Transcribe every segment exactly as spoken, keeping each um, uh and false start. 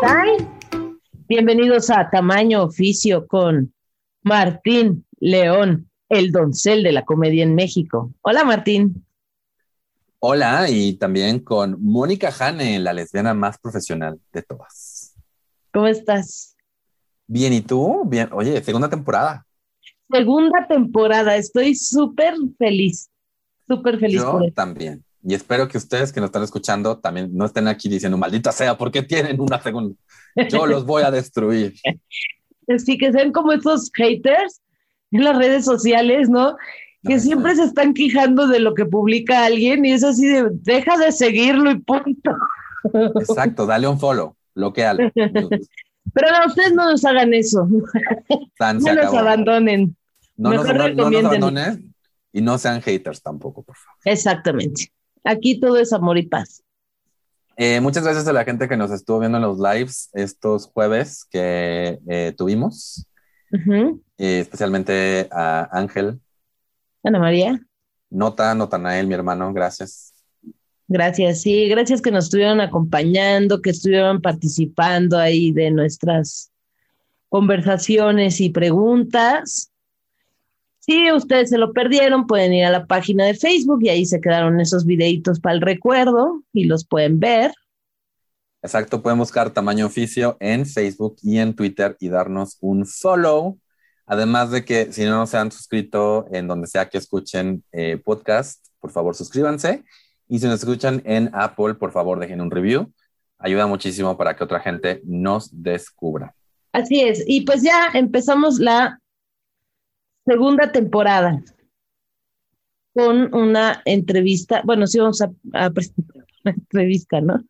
time. Bienvenidos a Tamaño Oficio con Martín León, el doncel de la comedia en México. Hola, Martín. Hola, y también con Mónica Hane, la lesbiana más profesional de todas. ¿Cómo estás? Bien, ¿y tú? Bien. Oye, segunda temporada. Segunda temporada. Estoy súper feliz. Súper feliz. Yo por eso también. Y espero que ustedes que nos están escuchando también no estén aquí diciendo, maldita sea, ¿por qué tienen una segunda? Yo los voy a destruir. Así que sean como esos haters en las redes sociales, ¿no? Que no, siempre sí. Se están quejando de lo que publica alguien y es así de, deja de seguirlo y punto. Exacto, dale un follow, bloquealo. Pero no, ustedes no nos hagan eso. San, no nos abandonen. No nos, no nos abandonen y no sean haters tampoco, por favor. Exactamente. Aquí todo es amor y paz. Eh, muchas gracias a la gente que nos estuvo viendo en los lives estos jueves que eh, tuvimos. Uh-huh. Eh, especialmente a Ángel. Ana María. Nota, Notanael, mi hermano, gracias. Gracias, sí, gracias que nos estuvieron acompañando, que estuvieron participando ahí de nuestras conversaciones y preguntas. Si ustedes se lo perdieron, pueden ir a la página de Facebook y ahí se quedaron esos videitos para el recuerdo y los pueden ver. Exacto, pueden buscar Tamaño Oficio en Facebook y en Twitter y darnos un follow. Además de que si no se han suscrito en donde sea que escuchen eh, podcast, por favor suscríbanse. Y si nos escuchan en Apple, por favor, dejen un review. Ayuda muchísimo para que otra gente nos descubra. Así es. Y pues ya empezamos la segunda temporada con una entrevista. Bueno, sí vamos a, a presentar una entrevista, ¿no?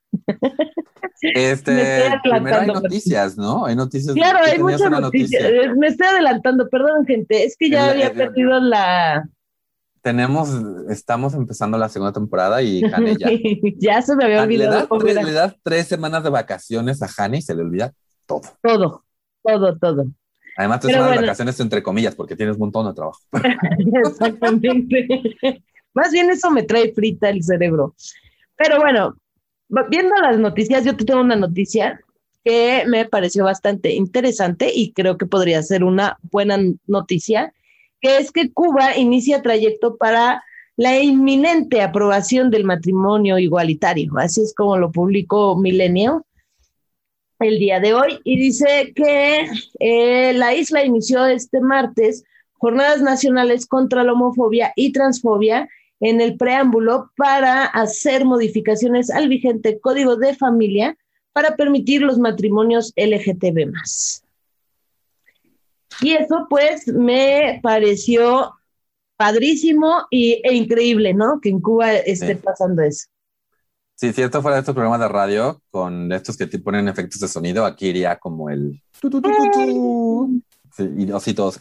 Este, primero hay noticias, ¿no? Hay noticias. Claro, hay muchas noticias. Noticia. Me estoy adelantando, perdón, gente. Es que ya el, había el, perdido el, la... Tenemos, estamos empezando la segunda temporada y Hane ya. Ya se me había olvidado. Le das, le das tres semanas de vacaciones a Hane y se le olvida todo. Todo, todo, todo. Además, tres semanas bueno. de vacaciones entre comillas, porque tienes un montón de trabajo. Exactamente. Más bien eso me trae frita el cerebro. Pero bueno, viendo las noticias, yo te tengo una noticia que me pareció bastante interesante y creo que podría ser una buena noticia, que es que Cuba inicia trayecto para la inminente aprobación del matrimonio igualitario. Así es como lo publicó Milenio el día de hoy. Y dice que eh, la isla inició este martes jornadas nacionales contra la homofobia y transfobia en el preámbulo para hacer modificaciones al vigente Código de Familia para permitir los matrimonios L G T B más. Y eso pues me pareció padrísimo y, e increíble, ¿no? Que en Cuba esté sí. pasando eso. Sí, si esto fuera de estos programas de radio, con estos que te ponen efectos de sonido, aquí iría como el... Sí, y así todos.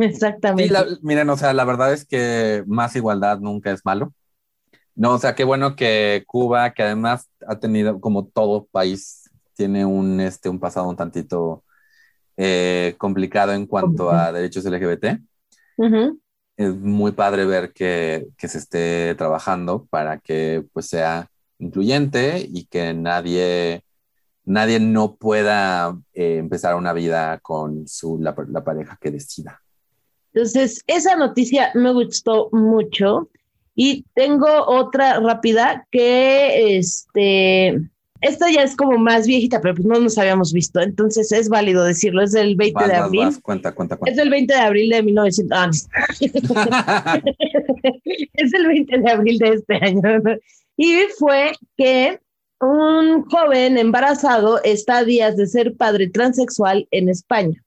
Exactamente. Sí, la, miren, o sea, la verdad es que más igualdad nunca es malo. No, o sea, qué bueno que Cuba, que además ha tenido, como todo país, tiene un, este, un pasado un tantito... Eh, complicado en cuanto a derechos L G B T. Uh-huh. Es muy padre ver que, que se esté trabajando para que pues, sea incluyente y que nadie, nadie no pueda eh, empezar una vida con su, la, la pareja que decida. Entonces, esa noticia me gustó mucho y tengo otra rápida que este... Esta ya es como más viejita, pero pues no nos habíamos visto. Entonces es válido decirlo. Es del veinte vas, de abril. Vas, vas. Cuenta, cuenta, cuenta. Es del veinte de abril de mil novecientos... Ah, no. Es el veinte de abril de este año. Y fue que un joven embarazado está a días de ser padre transexual en España.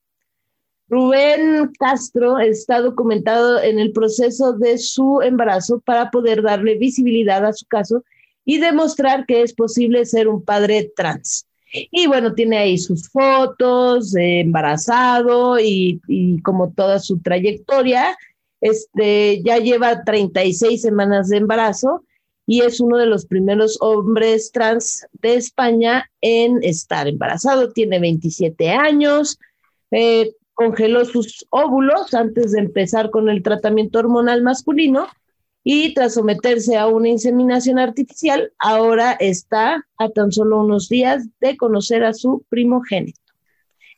Rubén Castro está documentado en el proceso de su embarazo para poder darle visibilidad a su caso y demostrar que es posible ser un padre trans. Y bueno, tiene ahí sus fotos, eh, embarazado y, y como toda su trayectoria. Este, ya lleva treinta y seis semanas de embarazo y es uno de los primeros hombres trans de España en estar embarazado. Tiene veintisiete años, eh, congeló sus óvulos antes de empezar con el tratamiento hormonal masculino y tras someterse a una inseminación artificial, ahora está a tan solo unos días de conocer a su primogénito.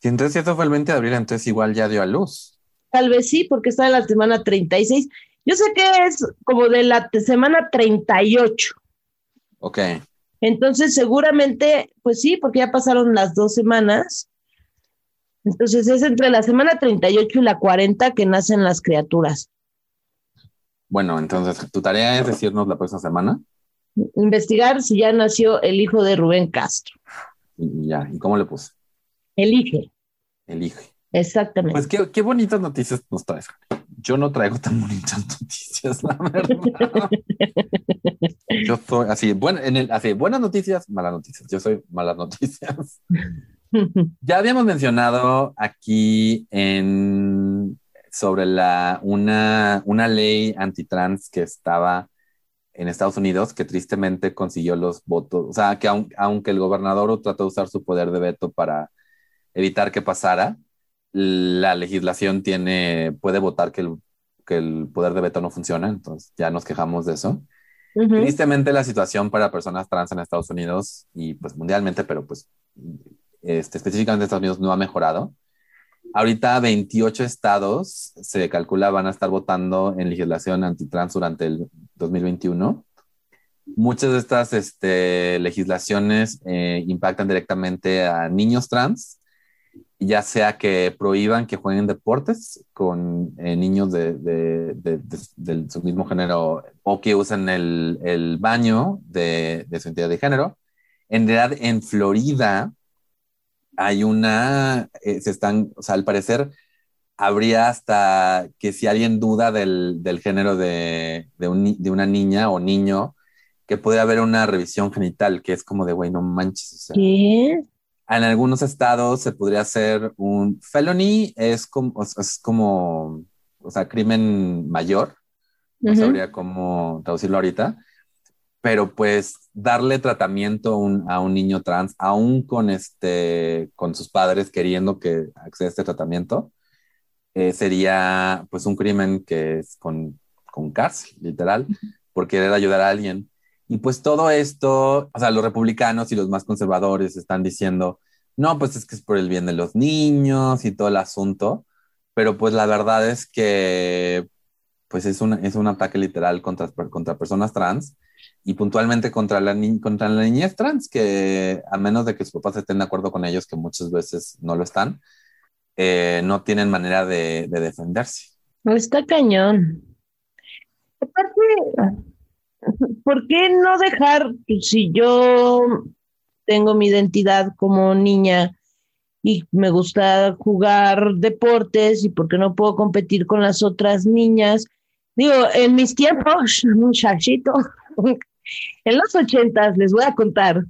Y entonces, si esto fue el veinte de abril, entonces igual ya dio a luz. Tal vez sí, porque está en la semana treinta y seis. Yo sé que es como de la semana treinta y ocho. Ok. Entonces, seguramente, pues sí, porque ya pasaron las dos semanas. Entonces, es entre la semana treinta y ocho y la cuarenta que nacen las criaturas. Bueno, entonces, ¿tu tarea es decirnos la próxima semana? Investigar si ya nació el hijo de Rubén Castro. Y ya, ¿y cómo le puse? Elige. Elige. Exactamente. Pues qué, qué bonitas noticias nos traes. Yo no traigo tan bonitas noticias, la verdad. Yo soy así, bueno, en el, así, buenas noticias, malas noticias. Yo soy malas noticias. Ya habíamos mencionado aquí en, sobre la, una, una ley antitrans que estaba en Estados Unidos, que tristemente consiguió los votos. O sea, que aun, aunque el gobernador trató de usar su poder de veto para evitar que pasara, la legislación tiene, puede votar que el, que el poder de veto no funciona, entonces ya nos quejamos de eso. Uh-huh. Tristemente la situación para personas trans en Estados Unidos y pues mundialmente, pero pues este, específicamente en Estados Unidos no ha mejorado. Ahorita veintiocho estados se calcula van a estar votando en legislación antitrans durante el dos mil veintiuno. Muchas de estas este, legislaciones eh, impactan directamente a niños trans, ya sea que prohíban que jueguen deportes con eh, niños de, de, de, de, de su mismo género o que usen el, el baño de, de su entidad de género. En realidad, en Florida hay una... Eh, se están, o sea, al parecer habría hasta que si alguien duda del, del género de, de, un, de una niña o niño, que puede haber una revisión genital, que es como de, güey, no manches. O sea, ¿qué? En algunos estados se podría hacer un felony, es como, es como, o sea, crimen mayor, no uh-huh. sabría cómo traducirlo ahorita, pero pues darle tratamiento un, a un niño trans, aún con, este, con sus padres queriendo que acceda a este tratamiento, eh, sería pues un crimen que es con, con cárcel, literal, por querer ayudar a alguien. Y pues todo esto, o sea, los republicanos y los más conservadores están diciendo, no, pues es que es por el bien de los niños y todo el asunto, pero pues la verdad es que pues es un, es un ataque literal contra, contra personas trans y puntualmente contra la, ni- contra la niñez trans, que a menos de que sus papás estén de acuerdo con ellos, que muchas veces no lo están, eh, no tienen manera de, de defenderse. Está cañón. Aparte... ¿Por qué no dejar, si yo tengo mi identidad como niña y me gusta jugar deportes y por qué no puedo competir con las otras niñas? Digo, en mis tiempos, muchachito, en los ochentas, les voy a contar,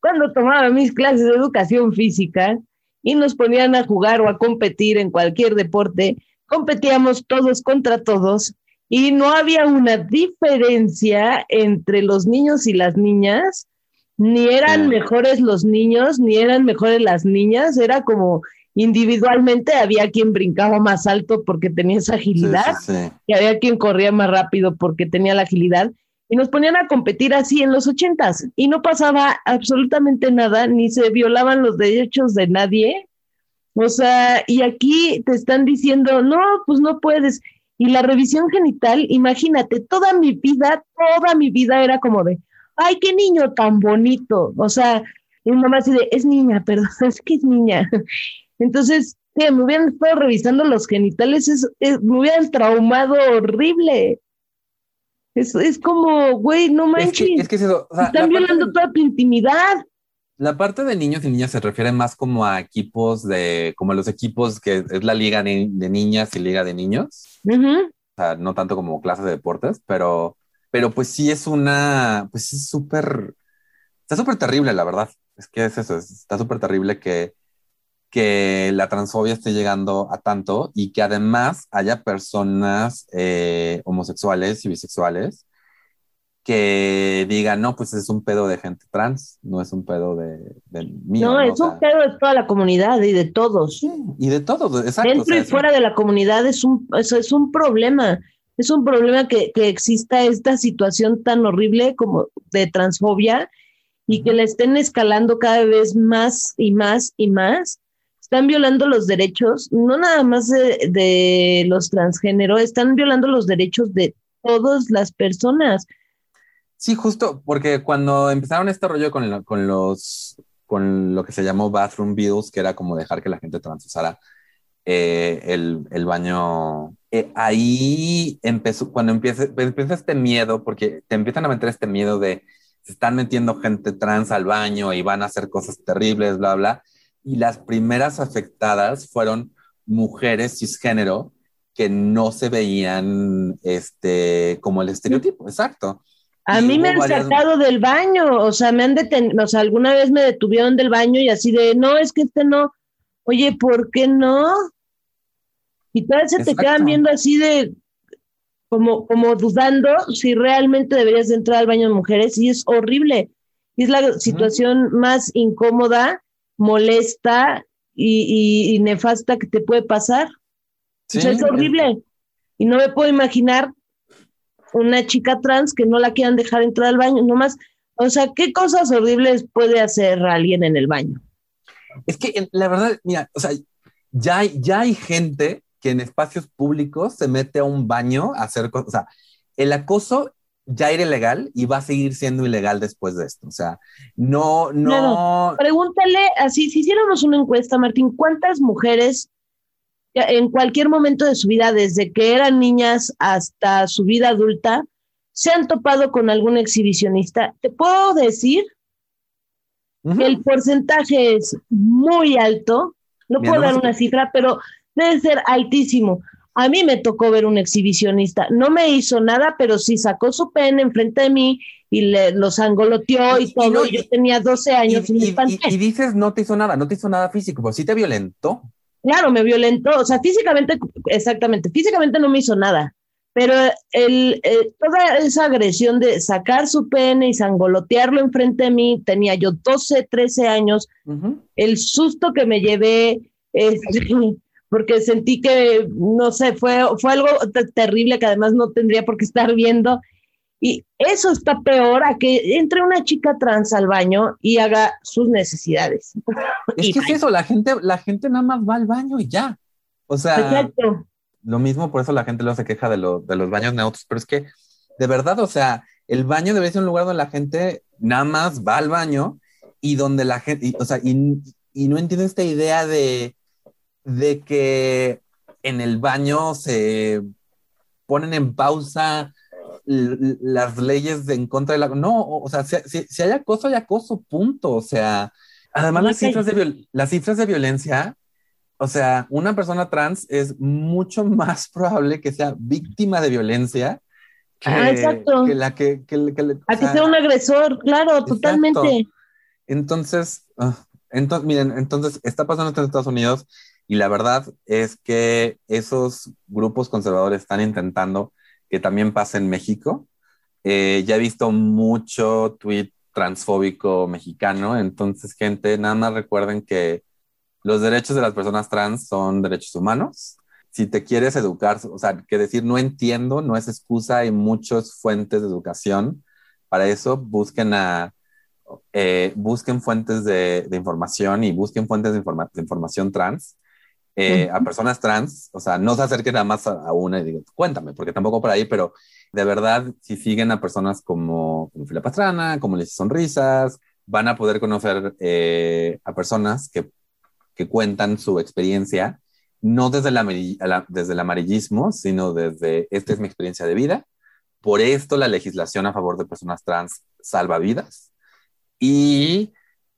cuando tomaba mis clases de educación física y nos ponían a jugar o a competir en cualquier deporte, competíamos todos contra todos. Y no había una diferencia entre los niños y las niñas, ni eran mejores los niños, ni eran mejores las niñas, era como individualmente había quien brincaba más alto porque tenía esa agilidad, sí, sí, sí. Y había quien corría más rápido porque tenía la agilidad, y nos ponían a competir así en los ochentas, y no pasaba absolutamente nada, ni se violaban los derechos de nadie, o sea, y aquí te están diciendo, no, pues no puedes... Y la revisión genital, imagínate, toda mi vida, toda mi vida era como de, ¡ay, qué niño tan bonito! O sea, mi mamá así de, es niña, perdón, es que es niña. Entonces, sí, me hubieran estado revisando los genitales, es, es, me hubieran traumado horrible. Es, es como, güey, no manches. Es que, es que es eso, o sea, están violando de, toda tu intimidad. La parte de niños y niñas se refiere más como a equipos de, como a los equipos que es la liga de, de niñas y liga de niños. Uh-huh. O sea, no tanto como clases de deportes, pero, pero pues sí es una, pues es súper, está súper terrible, la verdad. Es que es eso, es, está súper terrible que, que la transfobia esté llegando a tanto y que además haya personas eh, homosexuales y bisexuales que digan, no, pues es un pedo de gente trans, no es un pedo de, de mío. No, no, es o sea, un pedo de toda la comunidad y de todos. Sí, y de todos, exacto. Dentro o sea, y fuera un... de la comunidad es un, es, es un problema. es un problema que, que exista esta situación tan horrible como de transfobia y que la estén escalando cada vez más y más y más. Están violando los derechos, no nada más de, de los transgénero, están violando los derechos de todas las personas. Sí, justo, porque cuando empezaron este rollo con, el, con, los, con lo que se llamó bathroom bills, que era como dejar que la gente trans usara eh, el, el baño... Eh, ahí empezó, cuando empieza, empieza este miedo, porque te empiezan a meter este miedo de se están metiendo gente trans al baño y van a hacer cosas terribles, bla, bla. Y las primeras afectadas fueron mujeres cisgénero que no se veían este, como el estereotipo, exacto. A y mí me han varias... sacado del baño, o sea, me han detenido, o sea, alguna vez me detuvieron del baño y así de, no, es que este no, oye, ¿por qué no? Y todas se exacto. te quedan viendo así de, como, como dudando si realmente deberías de entrar al baño de mujeres, y es horrible, y es la uh-huh. situación más incómoda, molesta y, y, y nefasta que te puede pasar. Sí, o sea, es horrible. Es... Y no me puedo imaginar una chica trans que no la quieran dejar entrar al baño, nomás. O sea, ¿qué cosas horribles puede hacer alguien en el baño? Es que la verdad, mira, o sea, ya hay, ya hay gente que en espacios públicos se mete a un baño a hacer cosas. O sea, el acoso ya era ilegal y va a seguir siendo ilegal después de esto. O sea, no, no... Claro. Pregúntale, así, si hiciéramos una encuesta, Martín, ¿cuántas mujeres en cualquier momento de su vida, desde que eran niñas hasta su vida adulta, se han topado con algún exhibicionista? Te puedo decir uh-huh. que el porcentaje es muy alto, no Mira, puedo no dar una que... cifra, pero debe ser altísimo. A mí me tocó ver un exhibicionista, no me hizo nada, pero sí sacó su pene enfrente de mí y le, los angoloteó y, y todo, y no, y yo tenía doce años y, y me espanté. Y, y, y dices, no te hizo nada, no te hizo nada físico, pues sí te violentó. Claro, me violentó, o sea, físicamente, exactamente, físicamente no me hizo nada, pero el, eh, toda esa agresión de sacar su pene y sangolotearlo enfrente de mí, tenía yo doce, trece años, uh-huh. el susto que me llevé, eh, porque sentí que, no sé, fue, fue algo t- terrible que además no tendría por qué estar viendo, y eso está peor a que entre una chica trans al baño y haga sus necesidades. Es que es eso, la gente, la gente nada más va al baño y ya. O sea, exacto. Lo mismo, por eso la gente luego se queja de, lo, de los baños neutros, pero es que, de verdad, o sea, el baño debería ser un lugar donde la gente nada más va al baño y donde la gente, y, o sea, y, y no entiendo esta idea de, de que en el baño se ponen en pausa las leyes de en contra de la... No, o sea, si, si, si hay acoso, hay acoso, punto. O sea, además las cifras, de viol, las cifras de violencia, o sea, una persona trans es mucho más probable que sea víctima de violencia que, ah, exacto. que la que... que, que A que sea, sea un agresor, claro, exacto. totalmente. Entonces, uh, entonces, miren, entonces está pasando esto en Estados Unidos y la verdad es que esos grupos conservadores están intentando que también pasa en México. Eh, ya he visto mucho tweet transfóbico mexicano, entonces, gente, nada más recuerden que los derechos de las personas trans son derechos humanos. Si te quieres educar, o sea, que decir no entiendo no es excusa, hay muchas fuentes de educación. Para eso busquen, a, eh, busquen fuentes de, de información y busquen fuentes de, informa- de información trans. Eh, uh-huh. A personas trans, o sea, no se acerquen nada más a, a una y digan, cuéntame, porque tampoco por ahí, pero de verdad, si siguen a personas como, como Fila Pastrana, como Leche Sonrisas, van a poder conocer eh, a personas que, que cuentan su experiencia, no desde el, amarill- la, desde el amarillismo, sino desde, esta es mi experiencia de vida, por esto la legislación a favor de personas trans salva vidas, y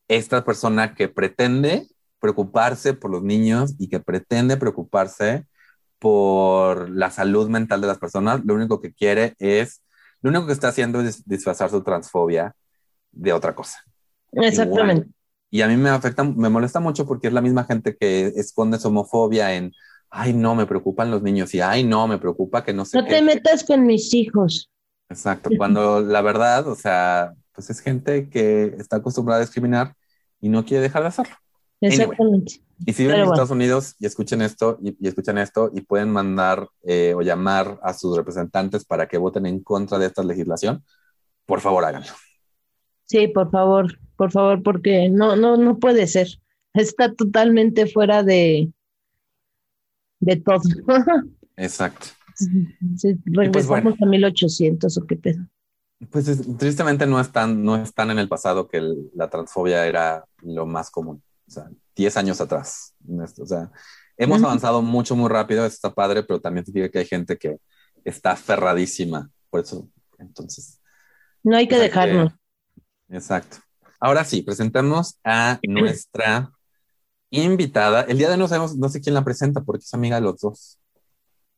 esta persona que pretende preocuparse por los niños y que pretende preocuparse por la salud mental de las personas, lo único que quiere es, lo único que está haciendo es disfrazar su transfobia de otra cosa. Exactamente. Y, y a mí me afecta, me molesta mucho porque es la misma gente que esconde su homofobia en, ay no, me preocupan los niños y ay no, me preocupa que no sé No qué. Te metas con mis hijos. Exacto, cuando la verdad, o sea, pues es gente que está acostumbrada a discriminar y no quiere dejar de hacerlo. Exactamente. Anyway. Y si viven Pero en bueno. Estados Unidos y escuchen esto y, y escuchan esto y pueden mandar eh, o llamar a sus representantes para que voten en contra de esta legislación, por favor háganlo. Sí, por favor, por favor, porque no, no, no puede ser. Está totalmente fuera de, de todo. Exacto. Sí, regresamos pues bueno, a mil ochocientos o qué pedo. Pues es, tristemente no están, no están en el pasado que el, la transfobia era lo más común. O sea, diez años atrás. O sea, hemos uh-huh. avanzado mucho, muy rápido, eso está padre, pero también significa que hay gente que está aferradísima. Por eso, entonces... No hay que dejarnos. Que... Exacto. Ahora sí, presentamos a nuestra invitada. El día de hoy no sabemos, no sé quién la presenta, porque es amiga de los dos.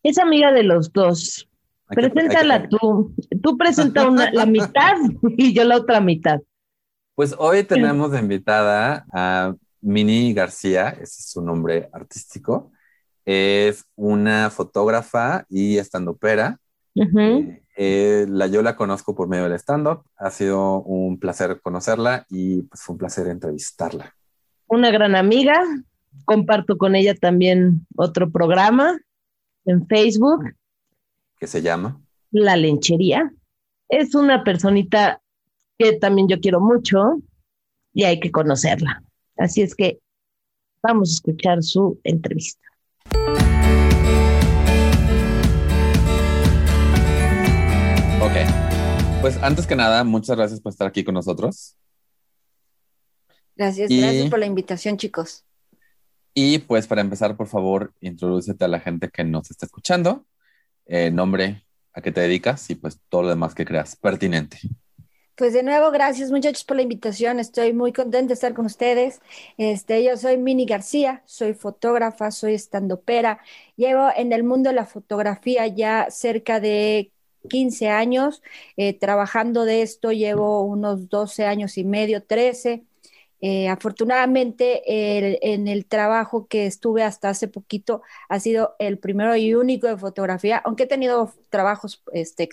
Es amiga de los dos. Hay Preséntala que, que... tú. Tú presenta una, la mitad y yo la otra mitad. Pues hoy tenemos de invitada a... Minnie García, ese es su nombre artístico, es una fotógrafa y stand-upera. Uh-huh. Eh, eh, la, yo la conozco por medio del stand-up, ha sido un placer conocerla y pues, fue un placer entrevistarla. Una gran amiga, comparto con ella también otro programa en Facebook. ¿Qué se llama? La Lenchería. Es una personita que también yo quiero mucho y hay que conocerla. Así es que vamos a escuchar su entrevista. Ok, pues antes que nada, muchas gracias por estar aquí con nosotros. Gracias, y, gracias por la invitación, chicos. Y pues para empezar, por favor, introdúcete a la gente que nos está escuchando, eh, nombre, a qué te dedicas y pues todo lo demás que creas pertinente. Pues de nuevo, gracias muchachos por la invitación. Estoy muy contenta de estar con ustedes. Este, yo soy Minnie García, soy fotógrafa, soy estandopera. Llevo en el mundo de la fotografía ya cerca de quince años. Eh, trabajando de esto llevo unos doce años y medio, trece. Eh, afortunadamente el, en el trabajo que estuve hasta hace poquito ha sido el primero y único de fotografía, aunque he tenido trabajos este,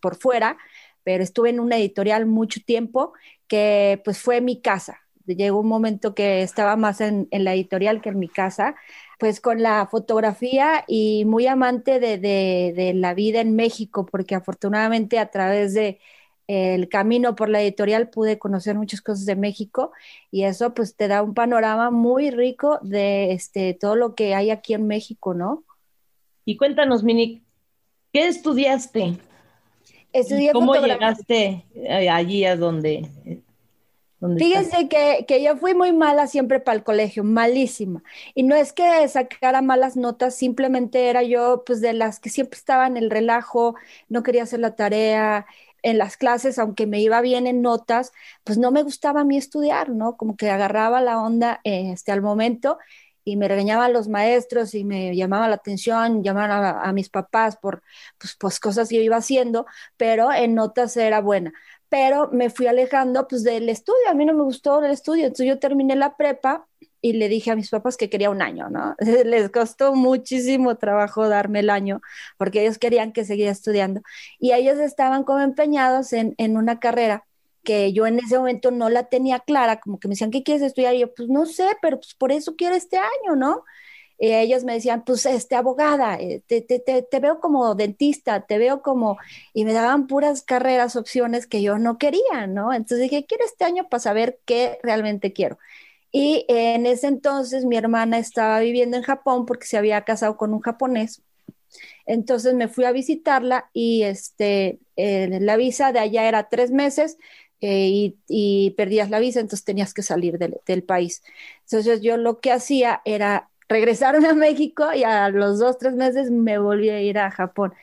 por fuera, pero estuve en una editorial mucho tiempo que pues fue mi casa. Llegó un momento que estaba más en, en la editorial que en mi casa, pues con la fotografía y muy amante de, de, de la vida en México, porque afortunadamente a través de el camino por la editorial pude conocer muchas cosas de México y eso pues te da un panorama muy rico de este, todo lo que hay aquí en México, ¿no? Y cuéntanos, Minnie, ¿qué estudiaste? Estudié ¿Cómo fotografía. Llegaste allí a donde? donde Fíjense que, que yo fui muy mala siempre para el colegio, malísima. Y no es que sacara malas notas, simplemente era yo pues de las que siempre estaba en el relajo, no quería hacer la tarea. En las clases, aunque me iba bien en notas, pues no me gustaba a mí estudiar, ¿no? Como que agarraba la onda este, al momento y me regañaban los maestros y me llamaba la atención, llamaban a, a mis papás por pues, pues, cosas que yo iba haciendo, pero en notas era buena. Pero me fui alejando pues, del estudio, a mí no me gustó el estudio, entonces yo terminé la prepa y le dije a mis papás que quería un año, ¿no? Les costó muchísimo trabajo darme el año, porque ellos querían que seguía estudiando, y ellos estaban como empeñados en, en una carrera que yo en ese momento no la tenía clara, como que me decían, ¿qué quieres estudiar? Y yo, pues no sé, pero pues por eso quiero este año, ¿no? Y ellos me decían, pues este, abogada, te, te, te, te veo como dentista, te veo como... Y me daban puras carreras, opciones que yo no quería, ¿no? Entonces dije, quiero este año para saber qué realmente quiero. Y en ese entonces mi hermana estaba viviendo en Japón porque se había casado con un japonés. Entonces me fui a visitarla y este, eh, la visa de allá era tres meses, Eh, y, y perdías la visa, entonces tenías que salir del, del país. Entonces yo lo que hacía era regresarme a México y a los dos, tres meses me volví a ir a Japón.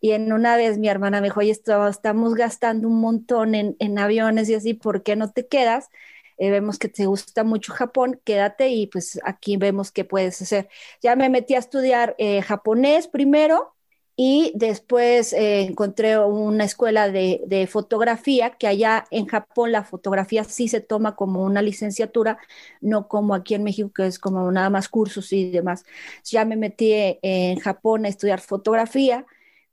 Y en una vez mi hermana me dijo, oye, esto, estamos gastando un montón en, en aviones y así, ¿por qué no te quedas? Eh, vemos que te gusta mucho Japón, quédate y pues aquí vemos qué puedes hacer. Ya me metí a estudiar eh, japonés primero, y después eh, encontré una escuela de, de fotografía, que allá en Japón la fotografía sí se toma como una licenciatura, no como aquí en México, que es como nada más cursos y demás. Ya me metí en Japón a estudiar fotografía.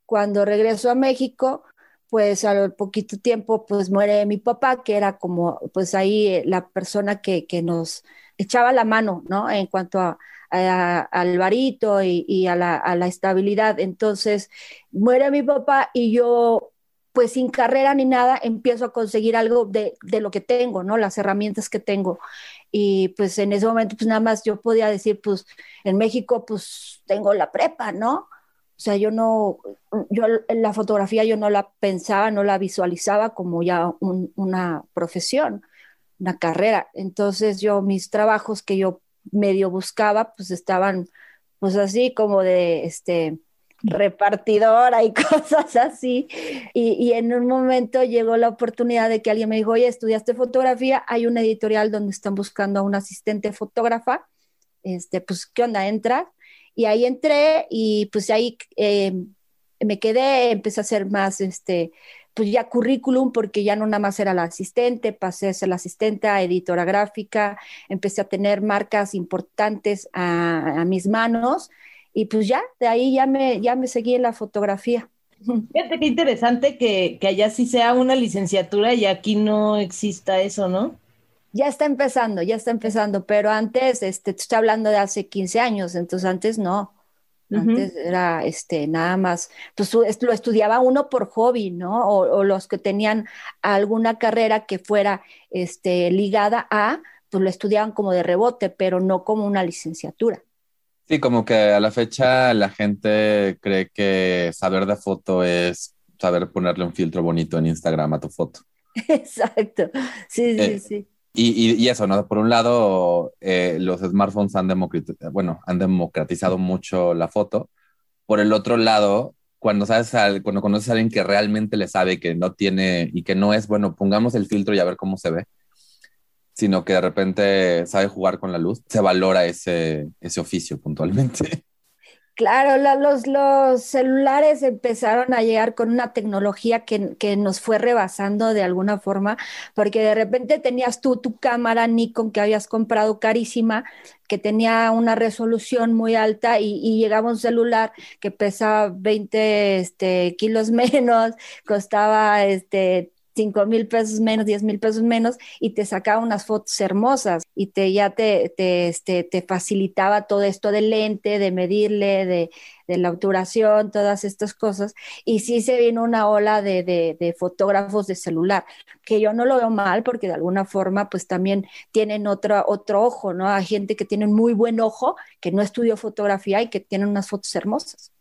Cuando regreso a México, pues al poquito tiempo pues muere mi papá, que era como pues ahí la persona que, que nos... echaba la mano, ¿no? En cuanto a, a, al varito y, y a, la, a la estabilidad. Entonces muere mi papá y yo, pues sin carrera ni nada, empiezo a conseguir algo de, de lo que tengo, ¿no? Las herramientas que tengo. Y pues en ese momento, pues nada más yo podía decir, pues en México, pues tengo la prepa, ¿no? O sea, yo no, yo la fotografía yo no la pensaba, no la visualizaba como ya un, una profesión, una carrera. Entonces yo, mis trabajos que yo medio buscaba, pues estaban pues así como de este, repartidora y cosas así. Y, y en un momento llegó la oportunidad de que alguien me dijo, oye, ¿estudiaste fotografía? Hay una editorial donde están buscando a un asistente fotógrafa. Este, pues, ¿qué onda? ¿Entra? Y ahí entré y pues ahí eh, me quedé, empecé a hacer más, este, pues ya currículum, porque ya no nada más era la asistente, pasé a ser la asistente, a editora gráfica, empecé a tener marcas importantes a, a mis manos y pues ya, de ahí ya me, ya me seguí en la fotografía. Fíjate qué interesante que, que allá sí sea una licenciatura y aquí no exista eso, ¿no? Ya está empezando, ya está empezando, pero antes, este, te estoy hablando de hace quince años, entonces antes no, uh-huh. Antes era este, nada más, pues lo estudiaba uno por hobby, ¿no? O, o los que tenían alguna carrera que fuera este, ligada a, pues lo estudiaban como de rebote, pero no como una licenciatura. Sí, como que a la fecha la gente cree que saber de foto es saber ponerle un filtro bonito en Instagram a tu foto. Exacto, sí, sí, eh. sí. Y, y, y eso, ¿no? Por un lado, eh, los smartphones han, democrat- bueno, han democratizado mucho la foto. Por el otro lado, cuando, sabes al, cuando conoces a alguien que realmente le sabe, que no tiene y que no es, bueno, pongamos el filtro y a ver cómo se ve, sino que de repente sabe jugar con la luz, se valora ese, ese oficio puntualmente. Claro, la, los, los celulares empezaron a llegar con una tecnología que, que nos fue rebasando de alguna forma, porque de repente tenías tú tu cámara Nikon que habías comprado carísima, que tenía una resolución muy alta y, y llegaba un celular que pesaba veinte este, kilos menos, costaba este, cinco mil pesos menos, diez mil pesos menos y te sacaba unas fotos hermosas y te, ya te, te, este, te facilitaba todo esto del lente, de medirle, de, de la obturación, todas estas cosas. Y sí se vino una ola de, de, de fotógrafos de celular, que yo no lo veo mal porque de alguna forma pues también tienen otro, otro ojo, ¿no? Hay gente que tiene muy buen ojo, que no estudió fotografía y que tienen unas fotos hermosas.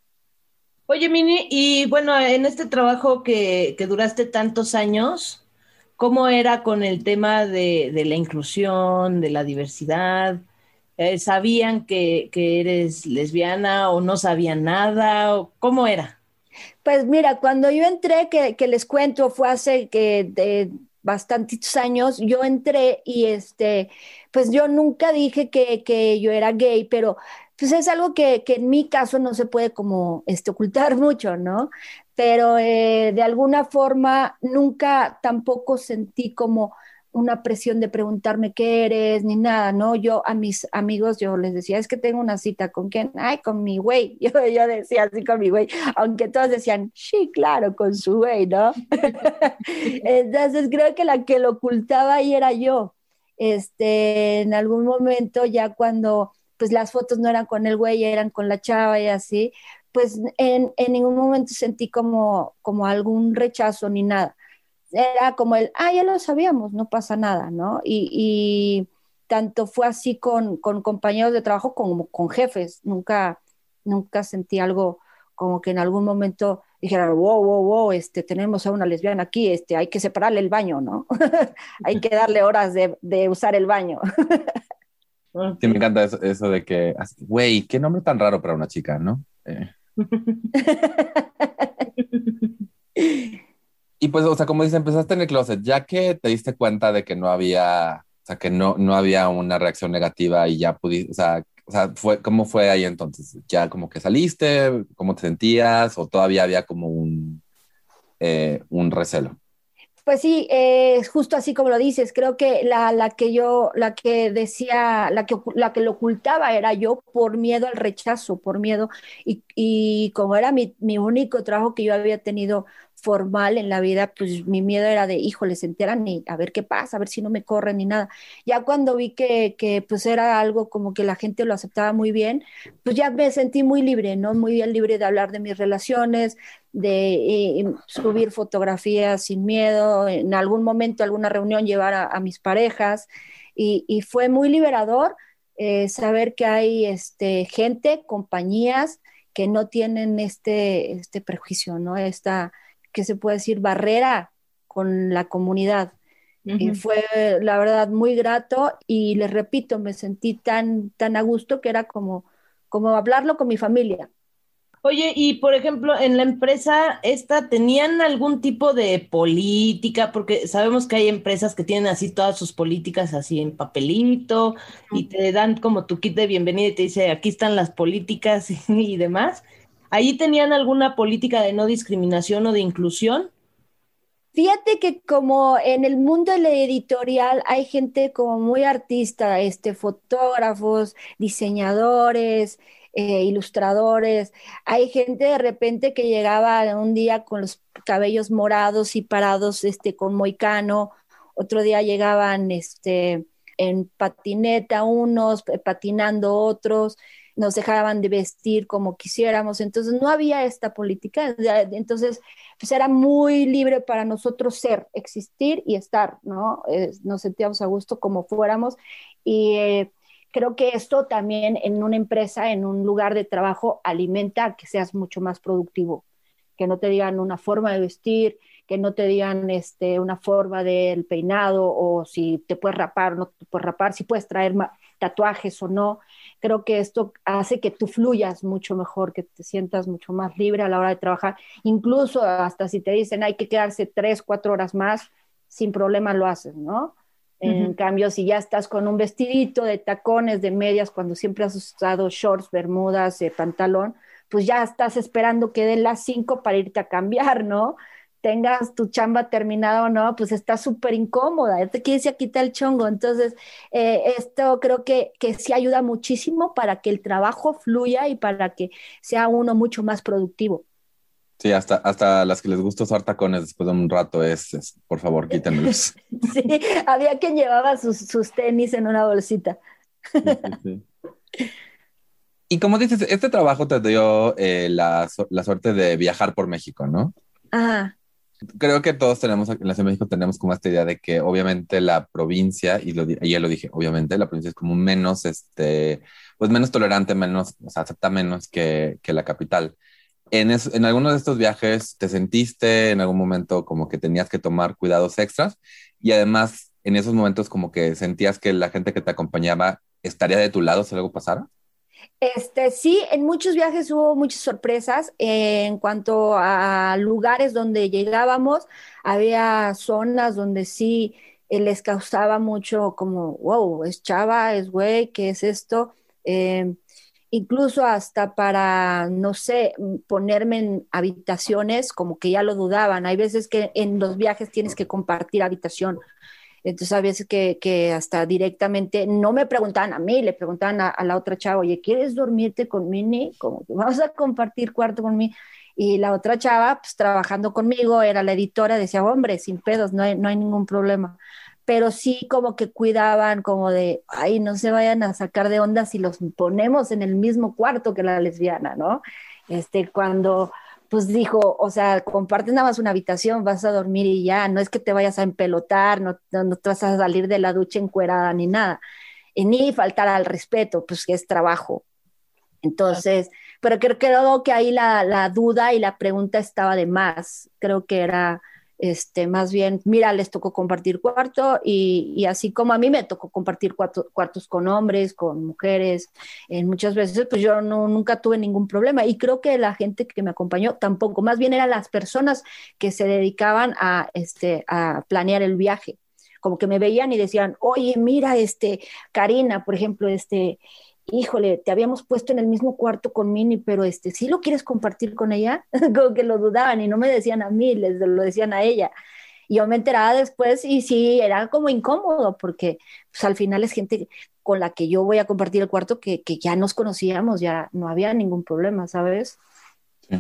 Oye, Minnie, y bueno, en este trabajo que, que duraste tantos años, ¿cómo era con el tema de, de la inclusión, de la diversidad? Eh, ¿Sabían que, que eres lesbiana o no sabían nada? O ¿cómo era? Pues mira, cuando yo entré, que, que les cuento, fue hace que de bastantes años, yo entré y este, pues yo nunca dije que, que yo era gay, pero... Pues es algo que, que en mi caso no se puede como este, ocultar mucho, ¿no? Pero eh, de alguna forma nunca tampoco sentí como una presión de preguntarme qué eres ni nada, ¿no? Yo a mis amigos yo les decía, es que tengo una cita, ¿con quién? Ay, con mi güey. Yo, yo decía así, con mi güey, aunque todos decían, sí, claro, con su güey, ¿no? Entonces creo que la que lo ocultaba ahí era yo. Este, en algún momento ya cuando... pues las fotos no eran con el güey, eran con la chava y así, pues en, en ningún momento sentí como, como algún rechazo ni nada. Era como el, ah, ya lo sabíamos, no pasa nada, ¿no? Y, y tanto fue así con, con compañeros de trabajo como con jefes. Nunca, nunca sentí algo como que en algún momento dijeran, wow, wow, wow, este, tenemos a una lesbiana aquí, este, hay que separarle el baño, ¿no? Hay que darle horas de, de usar el baño. Sí, me encanta eso, eso de que, güey, qué nombre tan raro para una chica, ¿no? Eh. Y pues, o sea, como dice, empezaste en el closet, ya que te diste cuenta de que no había, o sea, que no, no había una reacción negativa y ya pudiste, o sea, o sea fue, ¿cómo fue ahí entonces? ¿Ya como que saliste? ¿Cómo te sentías? ¿O todavía había como un, eh, un recelo? Pues sí, eh, justo así como lo dices, creo que la, la que yo, la que decía, la que, la que lo ocultaba era yo por miedo al rechazo, por miedo, y, y como era mi, mi único trabajo que yo había tenido formal en la vida, pues mi miedo era de, híjole, se enteran y a ver qué pasa, a ver si no me corren ni nada. Ya cuando vi que, que pues era algo como que la gente lo aceptaba muy bien, pues ya me sentí muy libre, ¿no? Muy bien libre de hablar de mis relaciones, de y, y subir fotografías sin miedo, en algún momento, alguna reunión, llevar a, a mis parejas, y, y fue muy liberador eh, saber que hay este, gente, compañías, que no tienen este, este prejuicio, ¿no? Esta, ¿qué se puede decir? Barrera con la comunidad. Uh-huh. Y fue, la verdad, muy grato y les repito, me sentí tan, tan a gusto que era como, como hablarlo con mi familia. Oye, y por ejemplo, en la empresa esta, ¿tenían algún tipo de política? Porque sabemos que hay empresas que tienen así todas sus políticas así en papelito y te dan como tu kit de bienvenida y te dice, aquí están las políticas y demás. ¿Allí tenían alguna política de no discriminación o de inclusión? Fíjate que como en el mundo de la editorial hay gente como muy artista, este, fotógrafos, diseñadores, Eh, ilustradores, hay gente de repente que llegaba un día con los cabellos morados y parados este, con moicano, otro día llegaban este, en patineta unos, patinando otros, nos dejaban de vestir como quisiéramos, entonces no había esta política, entonces pues era muy libre para nosotros ser, existir y estar, ¿no? Eh, nos sentíamos a gusto como fuéramos y eh, creo que esto también en una empresa, en un lugar de trabajo, alimenta que seas mucho más productivo, que no te digan una forma de vestir, que no te digan este, una forma del peinado o si te puedes rapar o no te puedes rapar, si puedes traer ma- tatuajes o no. Creo que esto hace que tú fluyas mucho mejor, que te sientas mucho más libre a la hora de trabajar. Incluso hasta si te dicen hay que quedarse tres, cuatro horas más, sin problema lo haces, ¿no? En uh-huh. cambio, si ya estás con un vestidito de tacones, de medias, cuando siempre has usado shorts, bermudas, eh, pantalón, pues ya estás esperando que den las cinco para irte a cambiar, ¿no? Tengas tu chamba terminada o no, pues estás súper incómoda, te quieres ir a quitar el chongo. Entonces, eh, esto creo que, que sí ayuda muchísimo para que el trabajo fluya y para que sea uno mucho más productivo. Sí, hasta, hasta las que les gusta usar tacones después de un rato es, es por favor, quítenlos. Sí, había quien llevaba sus, sus tenis en una bolsita. Sí, sí, sí. Y como dices, este trabajo te dio eh, la, la suerte de viajar por México, ¿no? Ajá. Creo que todos tenemos, en la Ciudad de México tenemos como esta idea de que obviamente la provincia, y lo, ya lo dije, obviamente la provincia es como menos, este, pues menos tolerante, menos, o sea, acepta menos que, que la capital. En, es, en alguno de estos viajes te sentiste en algún momento como que tenías que tomar cuidados extras y además en esos momentos como que sentías que la gente que te acompañaba estaría de tu lado si algo pasara. Este, sí, en muchos viajes hubo muchas sorpresas eh, en cuanto a lugares donde llegábamos, había zonas donde sí eh, les causaba mucho como wow, es chava, es güey, ¿qué es esto? Eh, Incluso hasta para, no sé, ponerme en habitaciones, como que ya lo dudaban. Hay veces que en los viajes tienes que compartir habitación. Entonces, a veces que, que hasta directamente no me preguntaban a mí, le preguntaban a, a la otra chava, oye, ¿quieres dormirte con Minnie? Como que vamos a compartir cuarto con Minnie. Y la otra chava, pues trabajando conmigo, era la editora, decía, hombre, sin pedos, no hay, no hay ningún problema. Pero sí como que cuidaban como de, ay, no se vayan a sacar de onda si los ponemos en el mismo cuarto que la lesbiana, ¿no? Este, cuando, pues dijo, o sea, compartes nada más una habitación, vas a dormir y ya, no es que te vayas a empelotar, no, no, no te vas a salir de la ducha encuerada ni nada, y ni faltar al respeto, pues que es trabajo. Entonces, pero creo, creo que ahí la, la duda y la pregunta estaba de más, creo que era... Este, más bien, mira, les tocó compartir cuarto y, y así como a mí me tocó compartir cuarto, cuartos con hombres, con mujeres, eh, muchas veces pues yo no, nunca tuve ningún problema y creo que la gente que me acompañó tampoco, más bien eran las personas que se dedicaban a, este, a planear el viaje, como que me veían y decían, oye, mira, este, Karina, por ejemplo, este, híjole, te habíamos puesto en el mismo cuarto con Minnie, pero este, ¿sí lo quieres compartir con ella? Como que lo dudaban y no me decían a mí, les lo decían a ella. Y yo me enteraba después y sí, era como incómodo porque pues, al final es gente con la que yo voy a compartir el cuarto que, que ya nos conocíamos, ya no había ningún problema, ¿sabes? Sí.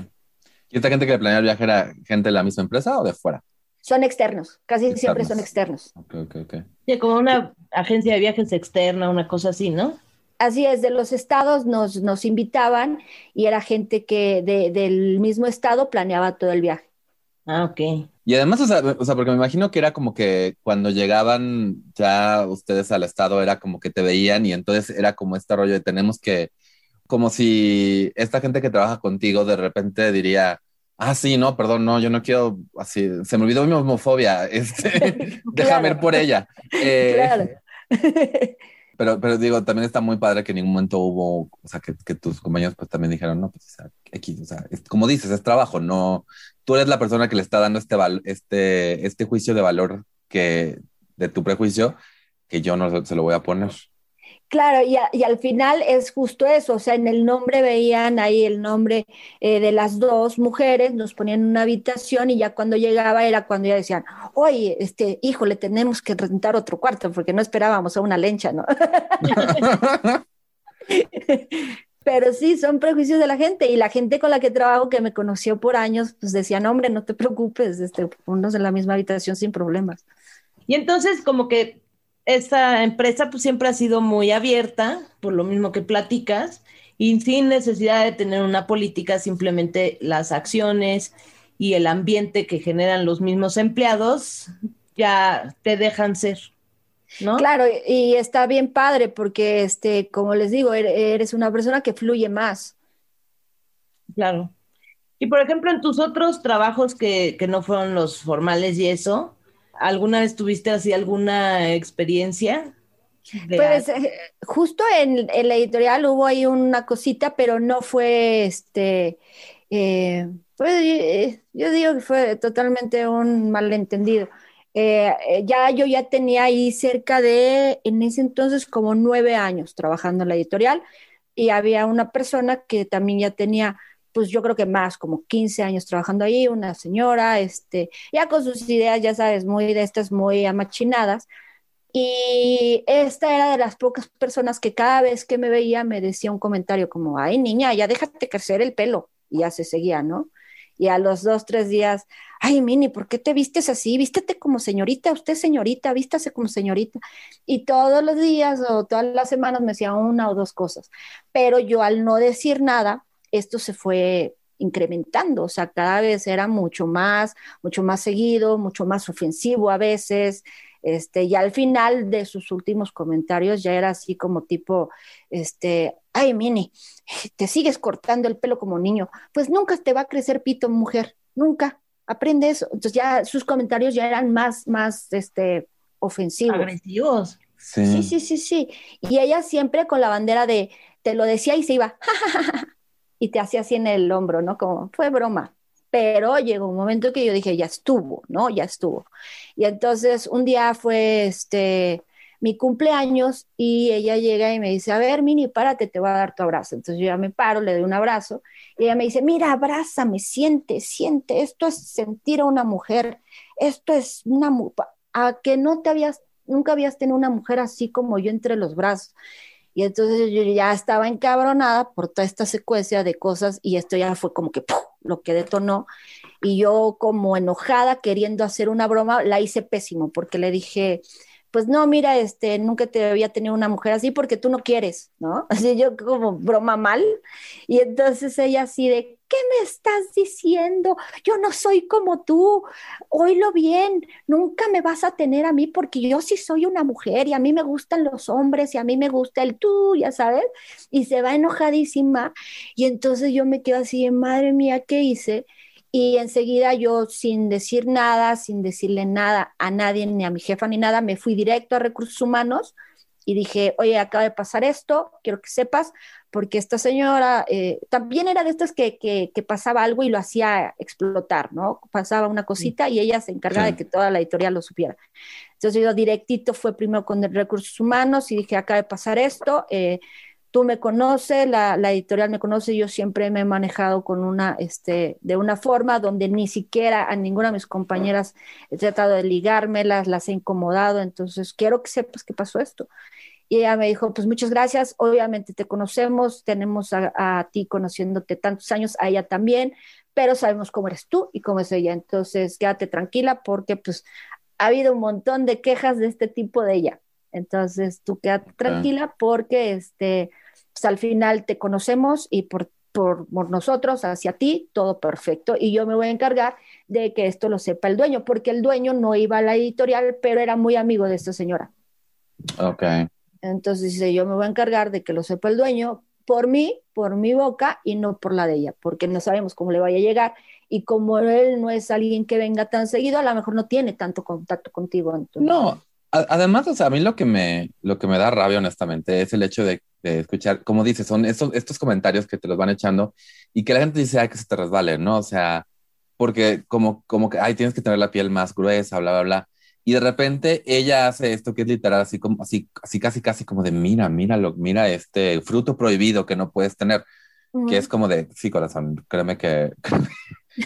¿Y esta gente que planea el viaje era gente de la misma empresa o de fuera? Son externos, casi externos. Siempre son externos. Ok, ok, ok. Sí, como una agencia de viajes externa, una cosa así, ¿no? Así es, de los estados nos, nos invitaban y era gente que de, del mismo estado planeaba todo el viaje. Ah, ok. Y además, o sea, o sea, porque me imagino que era como que cuando llegaban ya ustedes al estado era como que te veían y entonces era como este rollo de tenemos que, como si esta gente que trabaja contigo de repente diría, ah, sí, no, perdón, no, yo no quiero, así, se me olvidó mi homofobia, este, déjame ir por ella. Eh, claro. Pero, pero digo, también está muy padre que en ningún momento hubo, o sea, que, que tus compañeros pues también dijeron, no, pues, o sea, X, o sea, es, como dices, es trabajo, no, tú eres la persona que le está dando este, val- este, este juicio de valor que, de tu prejuicio, que yo no se lo voy a poner. Claro, y, a, y al final es justo eso, o sea, en el nombre veían ahí el nombre eh, de las dos mujeres, nos ponían en una habitación y ya cuando llegaba era cuando ya decían, oye, este, híjole, tenemos que rentar otro cuarto porque no esperábamos a una lencha, ¿no? Pero sí, son prejuicios de la gente y la gente con la que trabajo que me conoció por años, pues decían, hombre, no te preocupes, este, ponnos en la misma habitación sin problemas. Y entonces como que... Esta empresa pues siempre ha sido muy abierta, por lo mismo que platicas, y sin necesidad de tener una política, simplemente las acciones y el ambiente que generan los mismos empleados ya te dejan ser, ¿no? Claro, y está bien padre porque, este, como les digo, eres una persona que fluye más. Claro. Y, por ejemplo, en tus otros trabajos que, que no fueron los formales y eso... ¿Alguna vez tuviste así alguna experiencia? Pues eh, justo en, en la editorial hubo ahí una cosita, pero no fue, este, eh, pues yo digo que fue totalmente un malentendido. Eh, ya yo ya tenía ahí cerca de, en ese entonces, como nueve años trabajando en la editorial y había una persona que también ya tenía... pues yo creo que más, como quince años trabajando ahí, una señora, este, ya con sus ideas, ya sabes, muy de estas, muy amachinadas. Y esta era de las pocas personas que cada vez que me veía me decía un comentario como, ay niña, ya déjate crecer el pelo. Y ya se seguía, ¿no? Y a los dos, tres días, ay Minnie, ¿por qué te vistes así? Vístete como señorita, usted señorita, vístase como señorita. Y todos los días o todas las semanas me decía una o dos cosas. Pero yo al no decir nada, esto se fue incrementando, o sea, cada vez era mucho más, mucho más seguido, mucho más ofensivo a veces, este, y al final de sus últimos comentarios ya era así como tipo, este, ay Minnie, te sigues cortando el pelo como niño, pues nunca te va a crecer pito mujer, nunca, aprende eso. Entonces ya sus comentarios ya eran más, más, este, ofensivos. Agresivos. Sí. sí, sí, sí, sí, y ella siempre con la bandera de, te lo decía y se iba, jajaja. Y te hacía así en el hombro, ¿no? Como, fue broma. Pero llegó un momento que yo dije, ya estuvo, ¿no? Ya estuvo. Y entonces un día fue este, mi cumpleaños y ella llega y me dice, a ver, Minnie, párate, te voy a dar tu abrazo. Entonces yo ya me paro, le doy un abrazo. Y ella me dice, mira, abrázame, siente, siente. Esto es sentir a una mujer. Esto es una... Mu- a que no te habías... Nunca habías tenido una mujer así como yo entre los brazos. Y entonces yo ya estaba encabronada por toda esta secuencia de cosas y esto ya fue como que ¡puf! Lo que detonó. Y yo como enojada, queriendo hacer una broma, la hice pésimo porque le dije, pues no, mira, este, nunca te había tenido una mujer así porque tú no quieres, ¿no? Así yo como broma mal. Y entonces ella así de, ¿qué me estás diciendo? Yo no soy como tú, oílo bien, nunca me vas a tener a mí porque yo sí soy una mujer y a mí me gustan los hombres y a mí me gusta el tú, ya sabes, y se va enojadísima y entonces yo me quedo así, madre mía, ¿qué hice? Y enseguida yo sin decir nada, sin decirle nada a nadie, ni a mi jefa ni nada, me fui directo a Recursos Humanos y dije, oye, acaba de pasar esto, quiero que sepas, porque esta señora eh, también era de estas que, que, que pasaba algo y lo hacía explotar, ¿no? Pasaba una cosita y ella se encargaba sí. de que toda la editorial lo supiera. Entonces yo directito fue primero con Recursos Humanos y dije, acaba de pasar esto, eh, tú me conoces, la, la editorial me conoce, yo siempre me he manejado con una, este, de una forma donde ni siquiera a ninguna de mis compañeras he tratado de ligármelas, las he incomodado, entonces quiero que sepas que pasó esto. Y ella me dijo, pues muchas gracias, obviamente te conocemos, tenemos a, a ti conociéndote tantos años, a ella también, pero sabemos cómo eres tú y cómo es ella. Entonces, quédate tranquila porque pues ha habido un montón de quejas de este tipo de ella. Entonces, tú quédate tranquila porque este, pues, al final te conocemos y por, por, por nosotros, hacia ti, todo perfecto. Y yo me voy a encargar de que esto lo sepa el dueño, porque el dueño no iba a la editorial, pero era muy amigo de esta señora. Ok. Entonces dice, yo me voy a encargar de que lo sepa el dueño por mí, por mi boca y no por la de ella, porque no sabemos cómo le vaya a llegar y como él no es alguien que venga tan seguido, a lo mejor no tiene tanto contacto contigo. Entonces. No, a- además, o sea, a mí lo que me, lo que me da rabia, honestamente, es el hecho de, de escuchar, como dices, son estos, estos comentarios que te los van echando y que la gente dice, ay, que se te resbale, ¿no? O sea, porque como, como que, ay, tienes que tener la piel más gruesa, bla, bla, bla. Y de repente ella hace esto que es literal, así como, así, así casi, casi como de mira, mira, lo, mira este fruto prohibido que no puedes tener, uh-huh. que es como de, sí, corazón, créeme que, créeme,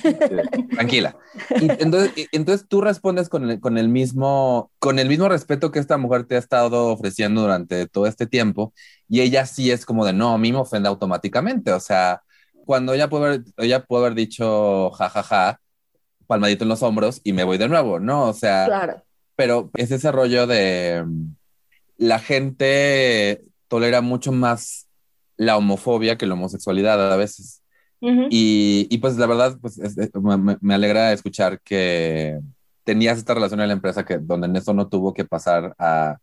eh, tranquila. Y entonces, y, entonces tú respondes con el, con el mismo, con el mismo respeto que esta mujer te ha estado ofreciendo durante todo este tiempo, y ella sí es como de, no, a mí me ofende automáticamente, o sea, cuando ella puede haber, ella puede haber dicho, ja, ja, ja, palmadito en los hombros y me voy de nuevo, ¿no? O sea, claro. Pero es ese rollo de la gente tolera mucho más la homofobia que la homosexualidad a veces. Uh-huh. Y, y pues la verdad, pues es, me, me alegra escuchar que tenías esta relación en la empresa que, donde eso no tuvo que pasar a,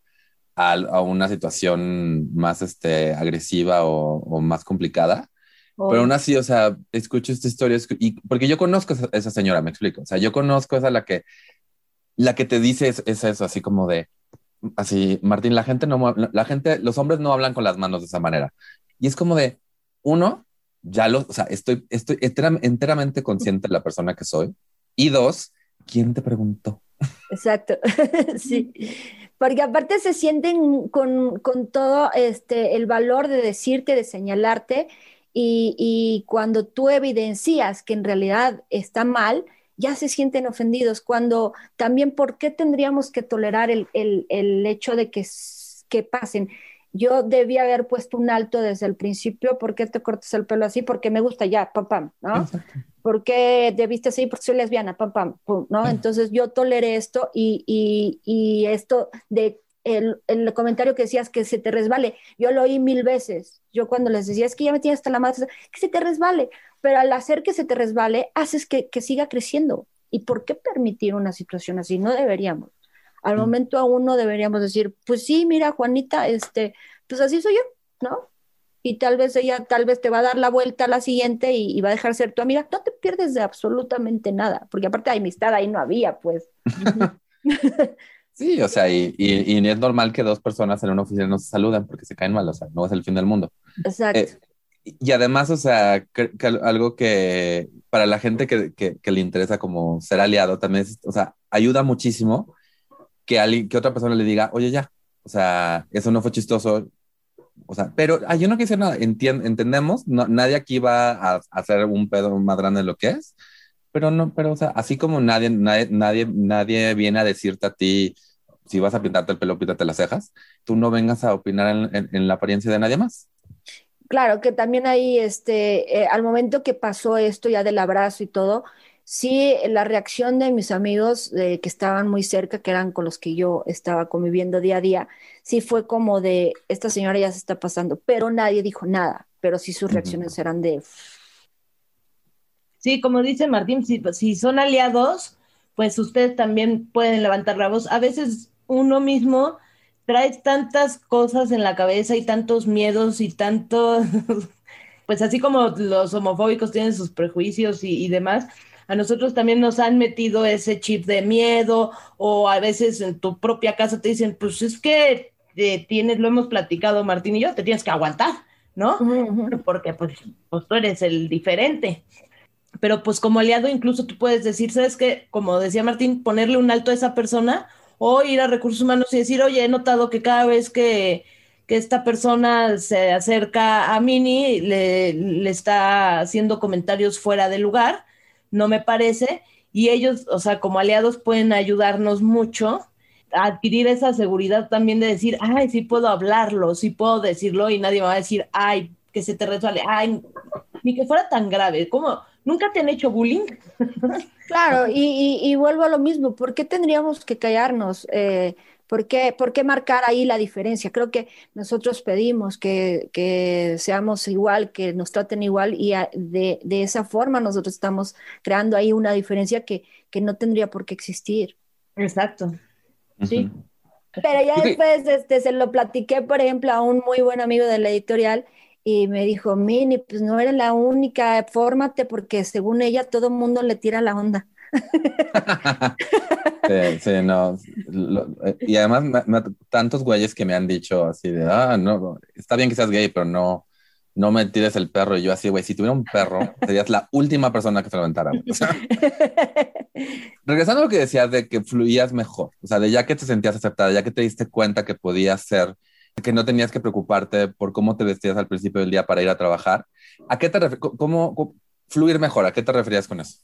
a, a una situación más este, agresiva o, o más complicada. Oh. Pero aún así, o sea, escucho esta historia escu- y, porque yo conozco a esa señora, me explico. O sea, yo conozco a esa la que... La que te dice es, es eso, así como de, así, Martín, la gente no, la gente, los hombres no hablan con las manos de esa manera. Y es como de, uno, ya lo, o sea, estoy, estoy enteramente consciente de la persona que soy. Y dos, ¿quién te preguntó? Exacto, sí. Porque aparte se sienten con, con todo este, el valor de decirte, de señalarte. Y, y cuando tú evidencias que en realidad está mal, ya se sienten ofendidos, cuando también, ¿por qué tendríamos que tolerar el, el, el hecho de que, que pasen? Yo debía haber puesto un alto desde el principio, ¿por qué te cortas el pelo así? Porque me gusta, ya, pam, pam, ¿no? Exacto. ¿Por qué te viste así? Porque soy lesbiana, pam, pam, pum, ¿no? Ajá. Entonces yo toleré esto y, y, y esto de... El, el comentario que decías que se te resbale, yo lo oí mil veces. Yo cuando les decía, es que ya me tienes hasta la madre, que se te resbale. Pero al hacer que se te resbale, haces que, que siga creciendo. ¿Y por qué permitir una situación así? No deberíamos. Al mm. momento a uno deberíamos decir, pues sí, mira, Juanita, este, pues así soy yo, ¿no? Y tal vez ella, tal vez te va a dar la vuelta a la siguiente y, y va a dejar ser tu amiga. No te pierdes de absolutamente nada, porque aparte de amistad ahí no había, pues. Sí, o sea, y, y, y es normal que dos personas en una oficina no se saluden porque se caen mal, o sea, no es el fin del mundo. Exacto. Eh, y además, o sea, que, que algo que para la gente que, que, que le interesa como ser aliado también, es, o sea, ayuda muchísimo que, alguien, que otra persona le diga, oye, ya, o sea, eso no fue chistoso, o sea, pero ay, yo no quise nada, Entien, entendemos, no, nadie aquí va a, a hacer un pedo más grande de lo que es, pero no, pero o sea, así como nadie, nadie, nadie, nadie viene a decirte a ti, si vas a pintarte el pelo, píntate las cejas, tú no vengas a opinar en, en, en la apariencia de nadie más. Claro, que también ahí, este, eh, al momento que pasó esto ya del abrazo y todo, sí, la reacción de mis amigos eh, que estaban muy cerca, que eran con los que yo estaba conviviendo día a día, sí fue como de, esta señora ya se está pasando, pero nadie dijo nada, pero sí sus reacciones uh-huh. eran de... Sí, como dice Martín, si, si son aliados, pues ustedes también pueden levantar la voz. A veces uno mismo trae tantas cosas en la cabeza y tantos miedos y tantos, pues así como los homofóbicos tienen sus prejuicios y, y demás, a nosotros también nos han metido ese chip de miedo, o a veces en tu propia casa te dicen, pues es que eh, tienes, lo hemos platicado Martín y yo, te tienes que aguantar, ¿no? Uh-huh. Porque pues, pues tú eres el diferente. Pero pues como aliado incluso tú puedes decir, ¿sabes qué? Como decía Martín, ponerle un alto a esa persona o ir a recursos humanos y decir, oye, he notado que cada vez que, que esta persona se acerca a Minnie, le, le está haciendo comentarios fuera de lugar, no me parece. Y ellos, o sea, como aliados pueden ayudarnos mucho a adquirir esa seguridad también de decir, ay, sí puedo hablarlo, sí puedo decirlo y nadie me va a decir, ay, que se te resbale, ay, ni que fuera tan grave, ¿cómo? nunca te han hecho bullying. Claro, y, y, y vuelvo a lo mismo. ¿Por qué tendríamos que callarnos? Eh, ¿por qué, ¿Por qué marcar ahí la diferencia? Creo que nosotros pedimos que, que seamos igual, que nos traten igual, y a, de, de esa forma nosotros estamos creando ahí una diferencia que, que no tendría por qué existir. Exacto. Sí. Uh-huh. Pero ya después este, se lo platiqué, por ejemplo, a un muy buen amigo de la editorial, y me dijo, Minnie, pues no eres la única, fórmate, porque según ella todo el mundo le tira la onda. Sí, sí, no. Lo, y además, me, me, tantos güeyes que me han dicho así de, ah, no, está bien que seas gay, pero no, no me tires el perro. Y yo así, güey, si tuviera un perro, serías la última persona que se lo aventara. O sea, regresando a lo que decías de que fluías mejor, o sea, de ya que te sentías aceptada, ya que te diste cuenta que podías ser, que no tenías que preocuparte por cómo te vestías al principio del día para ir a trabajar. ¿A qué te ref- cómo, cómo fluir mejor? ¿A qué te referías con eso?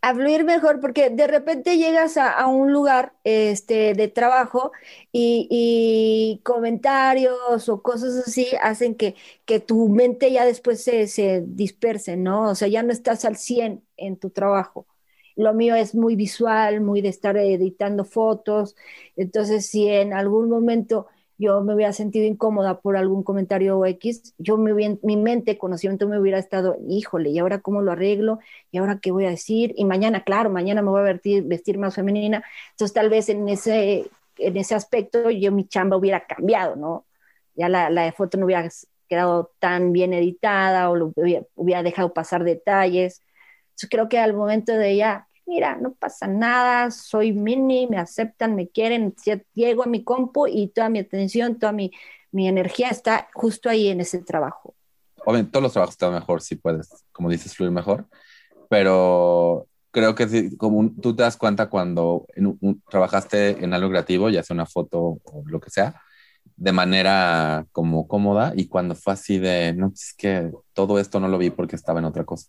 A fluir mejor, porque de repente llegas a, a un lugar este, de trabajo y, y comentarios o cosas así hacen que, que tu mente ya después se, se disperse, ¿no? O sea, ya no estás al cien en tu trabajo. Lo mío es muy visual, muy de estar editando fotos. Entonces, si en algún momento yo me hubiera sentido incómoda por algún comentario o X, yo me hubiera, mi mente, conocimiento, me hubiera estado, híjole, ¿y ahora cómo lo arreglo? ¿Y ahora qué voy a decir? Y mañana, claro, mañana me voy a vestir, vestir más femenina. Entonces, tal vez en ese, en ese aspecto, yo mi chamba hubiera cambiado, ¿no? Ya la, la foto no hubiera quedado tan bien editada, o lo hubiera, hubiera dejado pasar detalles. Entonces, creo que al momento de ya, mira, no pasa nada, soy Minnie, me aceptan, me quieren, llego a mi compu y toda mi atención, toda mi, mi energía está justo ahí en ese trabajo. Obviamente, todos los trabajos están mejor si puedes, como dices, fluir mejor, pero creo que sí, como un, tú te das cuenta cuando en un, un, trabajaste en algo creativo, ya sea una foto o lo que sea, de manera como cómoda, y cuando fue así de, no, es que todo esto no lo vi porque estaba en otra cosa.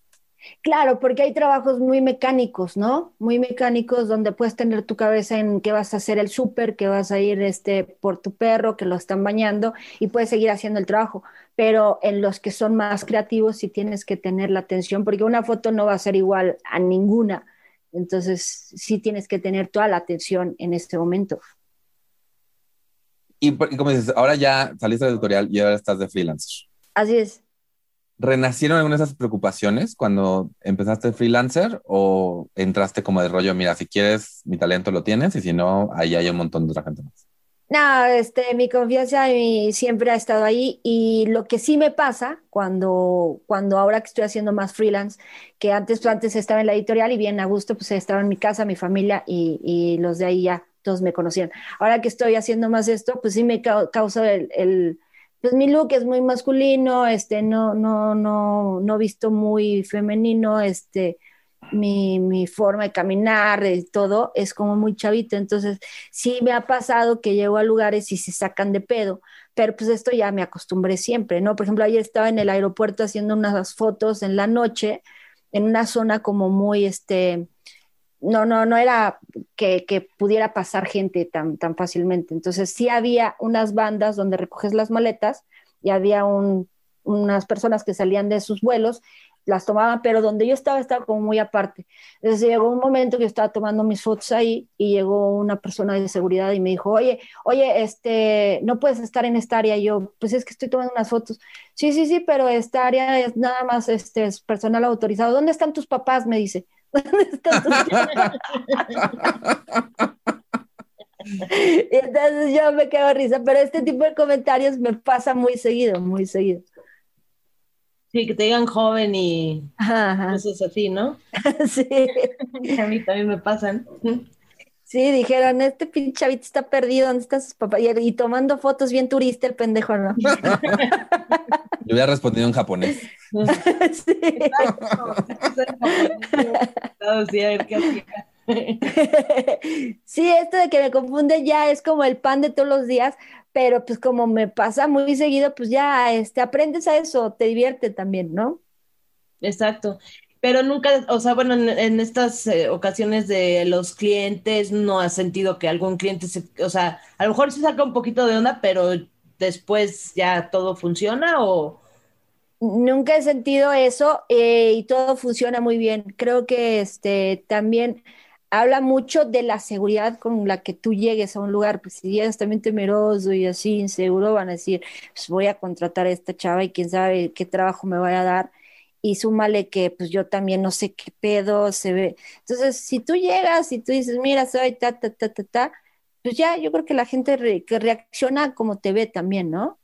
Claro, porque hay trabajos muy mecánicos, ¿no? Muy mecánicos, donde puedes tener tu cabeza en que vas a hacer el súper, que vas a ir este, por tu perro, que lo están bañando, y puedes seguir haciendo el trabajo. Pero en los que son más creativos sí tienes que tener la atención, porque una foto no va a ser igual a ninguna. Entonces sí tienes que tener toda la atención en este momento. Y, y como dices, ahora ya saliste de tutorial y ahora estás de freelancer. Así es. ¿Renacieron algunas de esas preocupaciones cuando empezaste freelancer, o entraste como de rollo, mira, si quieres mi talento lo tienes, y si no, ahí hay un montón de otra gente más? No, este, mi confianza mi, siempre ha estado ahí, y lo que sí me pasa cuando, cuando ahora que estoy haciendo más freelance, que antes, antes estaba en la editorial y bien a gusto, pues estaba en mi casa, mi familia y, y los de ahí ya, todos me conocían. Ahora que estoy haciendo más esto, pues sí me ca- causa el... el pues mi look es muy masculino, este, no, no, no, no visto muy femenino, este, mi, mi forma de caminar, el todo, es como muy chavito. Entonces, sí me ha pasado que llego a lugares y se sacan de pedo, pero pues esto ya me acostumbré siempre, ¿no? Por ejemplo, ayer estaba en el aeropuerto haciendo unas fotos en la noche, en una zona como muy, este, no, no, no era que, que pudiera pasar gente tan, tan fácilmente. Entonces sí había unas bandas donde recoges las maletas y había un, unas personas que salían de sus vuelos, las tomaban, pero donde yo estaba, estaba como muy aparte. Entonces llegó un momento que yo estaba tomando mis fotos ahí y llegó una persona de seguridad y me dijo, oye, oye, este, no puedes estar en esta área. Y yo, pues es que estoy tomando unas fotos. Sí, sí, sí, pero esta área es nada más este, es personal autorizado. ¿Dónde están tus papás? Me dice. ¿Dónde están tus papás? Entonces yo me quedo a risa, pero este tipo de comentarios me pasa muy seguido, muy seguido. Sí, que te digan joven y ajá, ajá. Cosas así, ¿no? Sí. A mí también me pasan. Sí, dijeron, este pinche chavito está perdido, ¿dónde están sus papás? Y, y tomando fotos bien turista el pendejo, ¿no? Yo hubiera respondido en japonés. Sí. Exacto. Sí, esto de que me confunde ya es como el pan de todos los días, pero pues como me pasa muy seguido, pues ya este, aprendes a eso, te divierte también, ¿no? Exacto. Pero nunca, o sea, bueno, en, en estas eh, ocasiones de los clientes, ¿no has sentido que algún cliente, se, o sea, a lo mejor se saca un poquito de onda, pero después ya todo funciona, o, nunca he sentido eso eh, y todo funciona muy bien. Creo que este también habla mucho de la seguridad con la que tú llegues a un lugar. Pues si llegas también temeroso y así inseguro, van a decir, pues voy a contratar a esta chava y quién sabe qué trabajo me vaya a dar. Y súmale que pues yo también no sé qué pedo se ve. Entonces, si tú llegas y tú dices, mira, soy ta, ta, ta, ta, ta, pues ya yo creo que la gente re- que reacciona como te ve también, ¿no?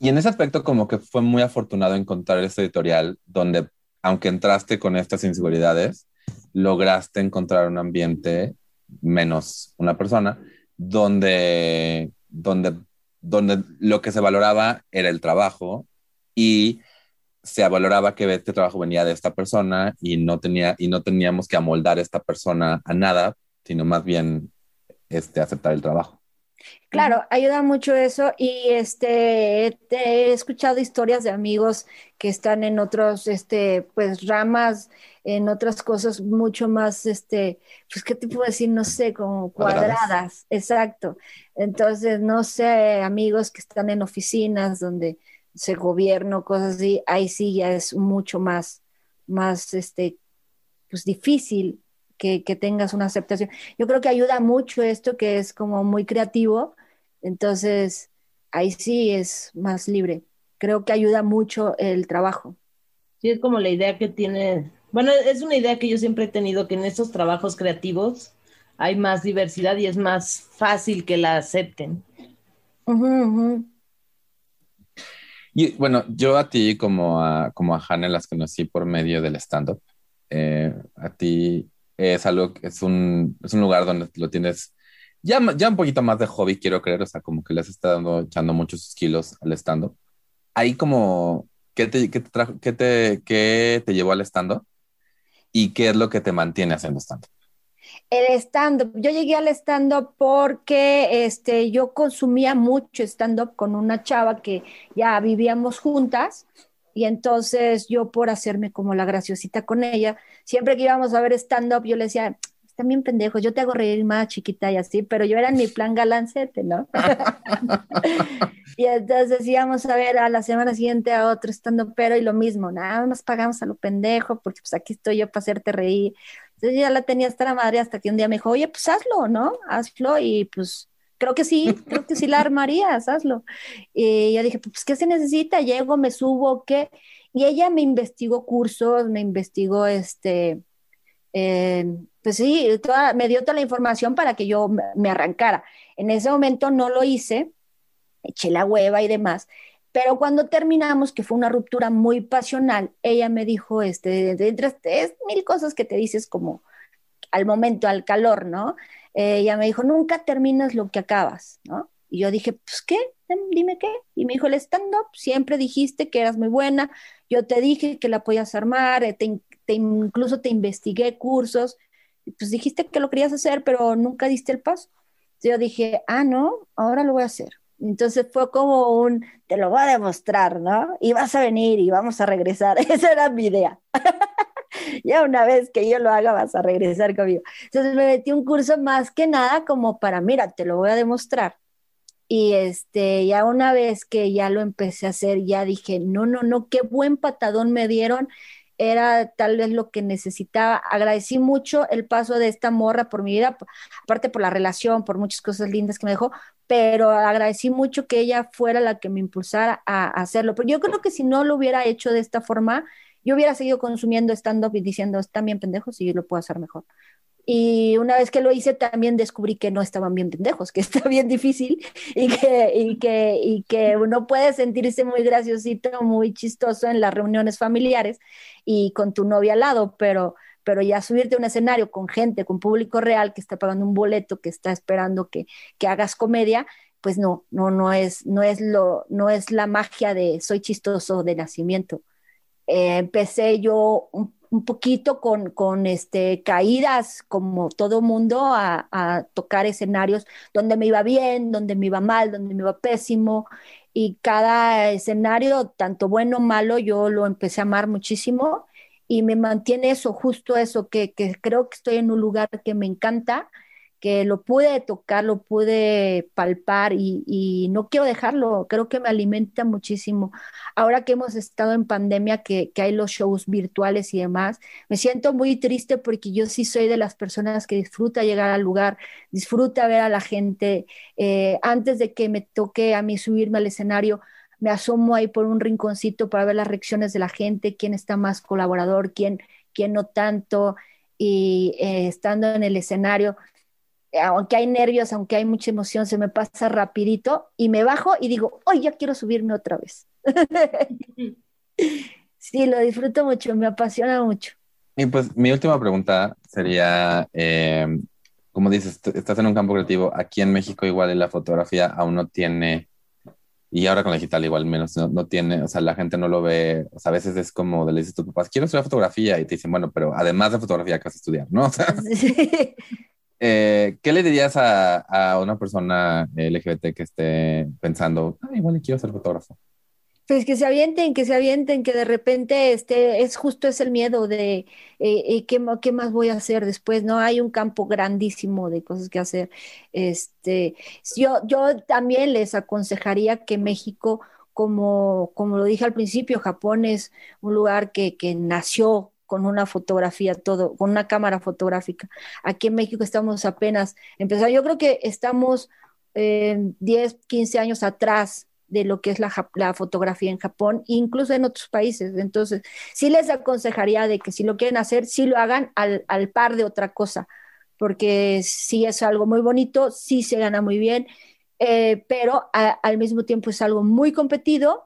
Y en ese aspecto como que fue muy afortunado encontrar este editorial donde, aunque entraste con estas inseguridades, lograste encontrar un ambiente, menos una persona, donde, donde, donde lo que se valoraba era el trabajo y se valoraba que este trabajo venía de esta persona y no, tenía, y no teníamos que amoldar a esta persona a nada, sino más bien este, aceptar el trabajo. Claro, ayuda mucho eso y este he escuchado historias de amigos que están en otros este pues ramas, en otras cosas mucho más este pues qué te puedo decir, no sé, como cuadradas, cuadradas. Exacto. Entonces, no sé, amigos que están en oficinas donde se gobierno, cosas así, ahí sí ya es mucho más más este pues difícil Que, que tengas una aceptación. Yo creo que ayuda mucho esto, que es como muy creativo, entonces ahí sí es más libre. Creo que ayuda mucho el trabajo. Sí, es como la idea que tiene, bueno, es una idea que yo siempre he tenido, que en estos trabajos creativos hay más diversidad y es más fácil que la acepten. Uh-huh, uh-huh. Y bueno, yo a ti como a, como a Hane las conocí por medio del stand-up. Eh, a ti Es, algo, es, un, es un lugar donde lo tienes ya, ya un poquito más de hobby, quiero creer. O sea, como que le has estado echando muchos kilos al stand-up. Ahí como, ¿qué te, qué te, trajo, qué te, qué te llevó al stand-up? ¿Y qué es lo que te mantiene haciendo stand-up? El stand-up. Yo llegué al stand-up porque este, yo consumía mucho stand-up con una chava que ya vivíamos juntas. Y entonces yo, por hacerme como la graciosita con ella, siempre que íbamos a ver stand-up, yo le decía, están bien pendejos, yo te hago reír más chiquita y así, pero yo era en mi plan galancete, ¿no? Y entonces íbamos a ver a la semana siguiente a otro stand-up, pero y lo mismo, nada más pagamos a lo pendejo, porque pues aquí estoy yo para hacerte reír. Entonces ya la tenía hasta la madre, hasta que un día me dijo, oye, pues hazlo, ¿no? Hazlo y pues... Creo que sí, creo que sí la armarías, hazlo. Y yo dije, pues, ¿qué se necesita? Llego, me subo, ¿qué? Y ella me investigó cursos, me investigó, este, eh, pues sí, toda, me dio toda la información para que yo me arrancara. En ese momento no lo hice, eché la hueva y demás. Pero cuando terminamos, que fue una ruptura muy pasional, ella me dijo, este, entre es mil cosas que te dices como al momento, al calor, ¿no? Ella me dijo, nunca terminas lo que acabas, ¿no? Y yo dije, pues, ¿qué? Dime qué. Y me dijo, el stand-up, siempre dijiste que eras muy buena, yo te dije que la podías armar, te, te, incluso te investigué cursos, pues dijiste que lo querías hacer, pero nunca diste el paso. Entonces yo dije, ah, no, ahora lo voy a hacer. Entonces fue como un, te lo voy a demostrar, ¿no? Y vas a venir y vamos a regresar. Esa era mi idea. Ya una vez que yo lo haga vas a regresar conmigo. Entonces me metí un curso más que nada como para, mira, te lo voy a demostrar. Y este, ya una vez que ya lo empecé a hacer, ya dije, no, no, no, qué buen patadón me dieron. Era tal vez lo que necesitaba. Agradecí mucho el paso de esta morra por mi vida, por, aparte por la relación, por muchas cosas lindas que me dejó, pero agradecí mucho que ella fuera la que me impulsara a, a hacerlo. Pero yo creo que si no lo hubiera hecho de esta forma, yo hubiera seguido consumiendo stand-up y diciendo, están bien pendejos y yo lo puedo hacer mejor. Y una vez que lo hice, también descubrí que no estaban bien pendejos, que está bien difícil y que, y que, y que uno puede sentirse muy graciosito, muy chistoso en las reuniones familiares y con tu novia al lado, pero, pero ya subirte a un escenario con gente, con público real que está pagando un boleto, que está esperando que, que hagas comedia, pues no, no, no es, no es lo, no es la magia de soy chistoso de nacimiento. Eh, empecé yo un, un poquito con, con este, caídas, como todo mundo, a, a tocar escenarios donde me iba bien, donde me iba mal, donde me iba pésimo. Y cada escenario, tanto bueno o malo, yo lo empecé a amar muchísimo. Y me mantiene eso, justo eso, que, que creo que estoy en un lugar que me encanta, que lo pude tocar, lo pude palpar y, y no quiero dejarlo, creo que me alimenta muchísimo. Ahora que hemos estado en pandemia, que, que hay los shows virtuales y demás, me siento muy triste porque yo sí soy de las personas que disfruta llegar al lugar, disfruta ver a la gente. Eh, antes de que me toque a mí subirme al escenario, me asomo ahí por un rinconcito para ver las reacciones de la gente, quién está más colaborador, quién, quién no tanto, y eh, estando en el escenario, aunque hay nervios, aunque hay mucha emoción, se me pasa rapidito y me bajo y digo, hoy oh, ya quiero subirme otra vez. Sí, lo disfruto mucho, me apasiona mucho. Y pues mi última pregunta sería, eh, como dices, t- estás en un campo creativo, aquí en México igual en la fotografía aún no tiene, y ahora con la digital igual menos, no, no tiene, o sea, la gente no lo ve, o sea, a veces es como, le dices a tus papás, quiero estudiar fotografía, y te dicen, bueno, pero además de fotografía, ¿qué vas a estudiar? ¿No? O sea, sí. Eh, ¿Qué le dirías a, a una persona L G B T que esté pensando, ah, igual quiero ser fotógrafo? Pues que se avienten, que se avienten, que de repente este, es justo es el miedo de eh, eh, ¿qué, qué más voy a hacer después? No, hay un campo grandísimo de cosas que hacer. Este, yo, yo también les aconsejaría que México, como, como lo dije al principio, Japón es un lugar que, que nació con una fotografía, todo, con una cámara fotográfica. Aquí en México estamos apenas empezando. Yo creo que estamos eh, diez, quince años atrás de lo que es la, la fotografía en Japón, incluso en otros países. Entonces, sí les aconsejaría de que si lo quieren hacer, sí lo hagan al, al par de otra cosa, porque sí es algo muy bonito, sí se gana muy bien, eh, pero a, al mismo tiempo es algo muy competido,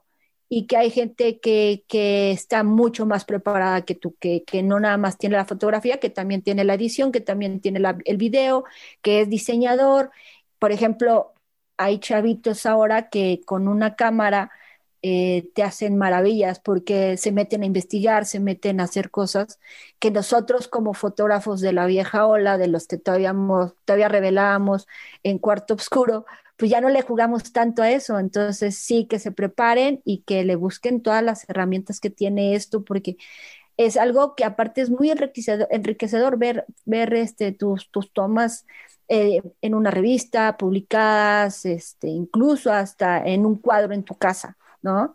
y que hay gente que, que está mucho más preparada que tú, que, que no nada más tiene la fotografía, que también tiene la edición, que también tiene la, el video, que es diseñador. Por ejemplo, hay chavitos ahora que con una cámara eh, te hacen maravillas porque se meten a investigar, se meten a hacer cosas que nosotros como fotógrafos de la vieja ola, de los que todavía, todavía revelábamos en Cuarto Oscuro, pues ya no le jugamos tanto a eso. Entonces sí, que se preparen y que le busquen todas las herramientas que tiene esto, porque es algo que aparte es muy enriquecedor, enriquecedor ver, ver este, tus, tus tomas eh, en una revista, publicadas, este, incluso hasta en un cuadro en tu casa, ¿no?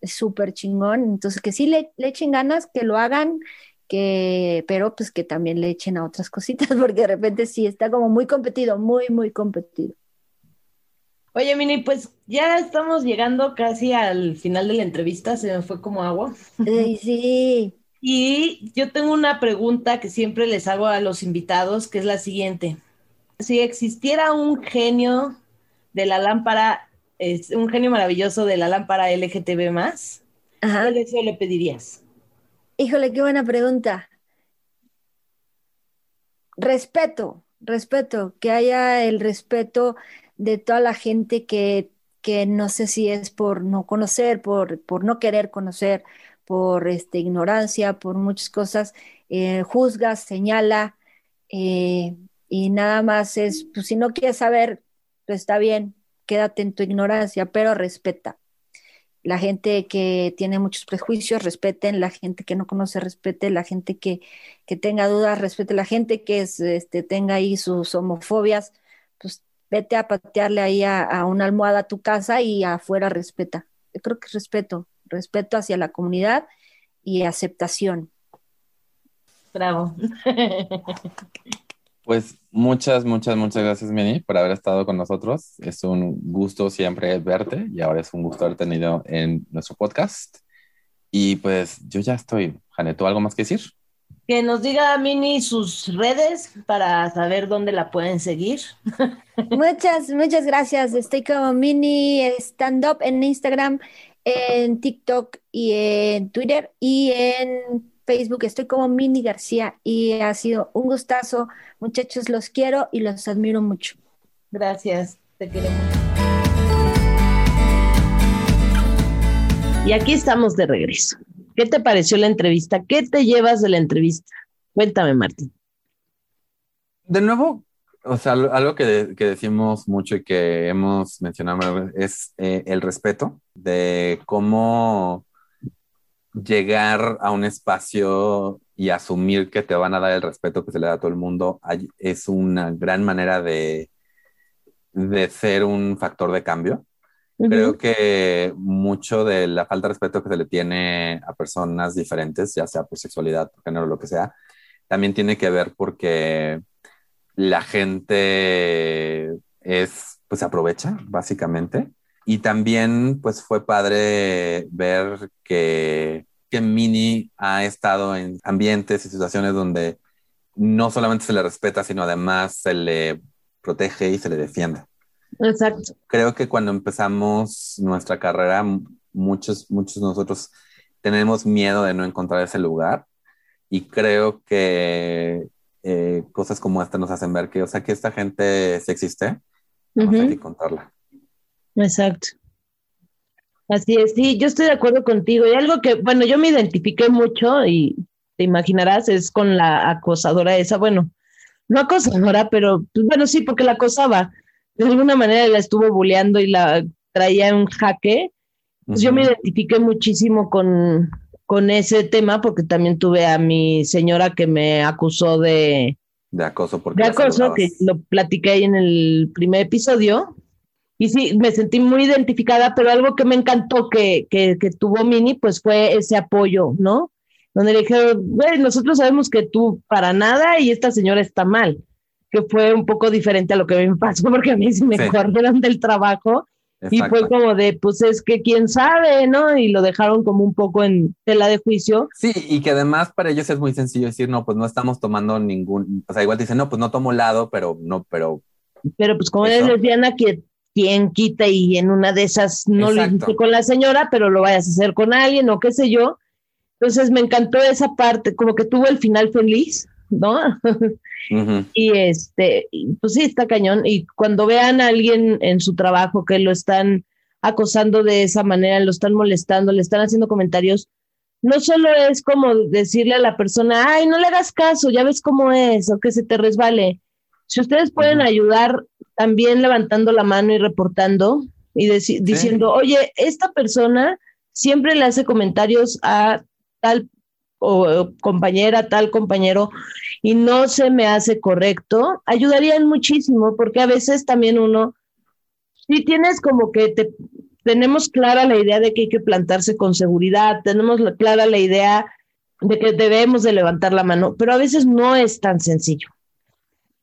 Es súper chingón. Entonces que sí le, le echen ganas, que lo hagan, que, pero pues que también le echen a otras cositas, porque de repente sí está como muy competido, muy, muy competido. Oye, Minnie, pues ya estamos llegando casi al final de la entrevista, se me fue como agua. Sí, sí. Y yo tengo una pregunta que siempre les hago a los invitados, que es la siguiente. Si existiera un genio de la lámpara, es un genio maravilloso de la lámpara L G B T más, ¿qué deseo le pedirías? Híjole, qué buena pregunta. Respeto, respeto, que haya el respeto de toda la gente que, que no sé si es por no conocer, por, por no querer conocer, por este, ignorancia, por muchas cosas, eh, juzga, señala, eh, y nada más es, pues si no quieres saber, pues está bien, quédate en tu ignorancia, pero respeta. La gente que tiene muchos prejuicios, respeten. La gente que no conoce, respete. La gente que, que tenga dudas, respete. La gente que es, este, tenga ahí sus homofobias, pues vete a patearle ahí a, a una almohada a tu casa y afuera respeta. Yo creo que es respeto, respeto hacia la comunidad y aceptación. Bravo. Pues muchas, muchas, muchas gracias, Minnie, por haber estado con nosotros. Es un gusto siempre verte y ahora es un gusto haber tenido en nuestro podcast. Y pues yo ya estoy. Hane, ¿tú algo más que decir? Que nos diga a Minnie sus redes para saber dónde la pueden seguir. Muchas, muchas gracias. Estoy como Minnie Stand Up en Instagram, en TikTok y en Twitter y en Facebook. Estoy como Minnie García y ha sido un gustazo. Muchachos, los quiero y los admiro mucho. Gracias, te queremos. Y aquí estamos de regreso. ¿Qué te pareció la entrevista? ¿Qué te llevas de la entrevista? Cuéntame, Martín. De nuevo, o sea, algo que, de, que decimos mucho y que hemos mencionado es eh, el respeto de cómo llegar a un espacio y asumir que te van a dar el respeto que se le da a todo el mundo es una gran manera de, de ser un factor de cambio. Uh-huh. Creo que mucho de la falta de respeto que se le tiene a personas diferentes, ya sea por sexualidad, por género, lo que sea, también tiene que ver porque la gente es, pues, se aprovecha, básicamente. Y también, pues, fue padre ver que, que Minnie ha estado en ambientes y situaciones donde no solamente se le respeta, sino además se le protege y se le defiende. Exacto. Creo que cuando empezamos nuestra carrera, muchos, muchos de nosotros tenemos miedo de no encontrar ese lugar, y creo que eh, cosas como esta nos hacen ver que, o sea, que esta gente sí existe, vamos uh-huh. a encontrarla. Exacto. Así es, sí, yo estoy de acuerdo contigo. Y algo que, bueno, yo me identifiqué mucho, y te imaginarás, es con la acosadora esa, bueno, no acosadora, pero, pues, bueno, sí, porque la acosaba. De alguna manera la estuvo bulleando y la traía en jaque. Pues uh-huh. Yo me identifiqué muchísimo con, con ese tema, porque también tuve a mi señora que me acusó de... De acoso. Porque de acoso, que lo platiqué ahí en el primer episodio. Y sí, me sentí muy identificada, pero algo que me encantó que, que, que tuvo Minnie, pues fue ese apoyo, ¿no? Donde le dijeron, güey, nosotros sabemos que tú para nada y esta señora está mal. Que fue un poco diferente a lo que me pasó, porque a mí sí me sí. corrieron del trabajo. Exacto. Y fue como de, pues es que quién sabe, ¿no? Y lo dejaron como un poco en tela de juicio. Sí, y que además para ellos es muy sencillo decir, no, pues no estamos tomando ningún, o sea, igual te dicen, no, pues no tomo helado, pero no, pero... Pero pues como eres lesbiana, que quien quita y en una de esas no Exacto. lo hiciste con la señora, pero lo vayas a hacer con alguien o qué sé yo. Entonces me encantó esa parte, como que tuvo el final feliz, ¿no? Uh-huh. Y este, pues sí, está cañón. Y cuando vean a alguien en su trabajo que lo están acosando de esa manera, lo están molestando, le están haciendo comentarios, no solo es como decirle a la persona, ay, no le hagas caso, ya ves cómo es, o que se te resbale. Si ustedes pueden uh-huh. ayudar también levantando la mano y reportando y deci- sí. diciendo, oye, esta persona siempre le hace comentarios a tal O, o compañera, tal compañero, y no se me hace correcto, ayudarían muchísimo, porque a veces también uno, si tienes como que te, tenemos clara la idea de que hay que plantarse con seguridad, tenemos la, clara la idea de que debemos de levantar la mano, pero a veces no es tan sencillo.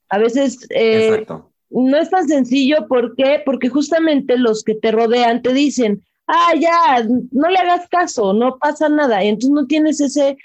A veces eh, no es tan sencillo, ¿por qué? Porque justamente los que te rodean te dicen, ah, ya, no le hagas caso, no pasa nada. Y entonces no tienes ese,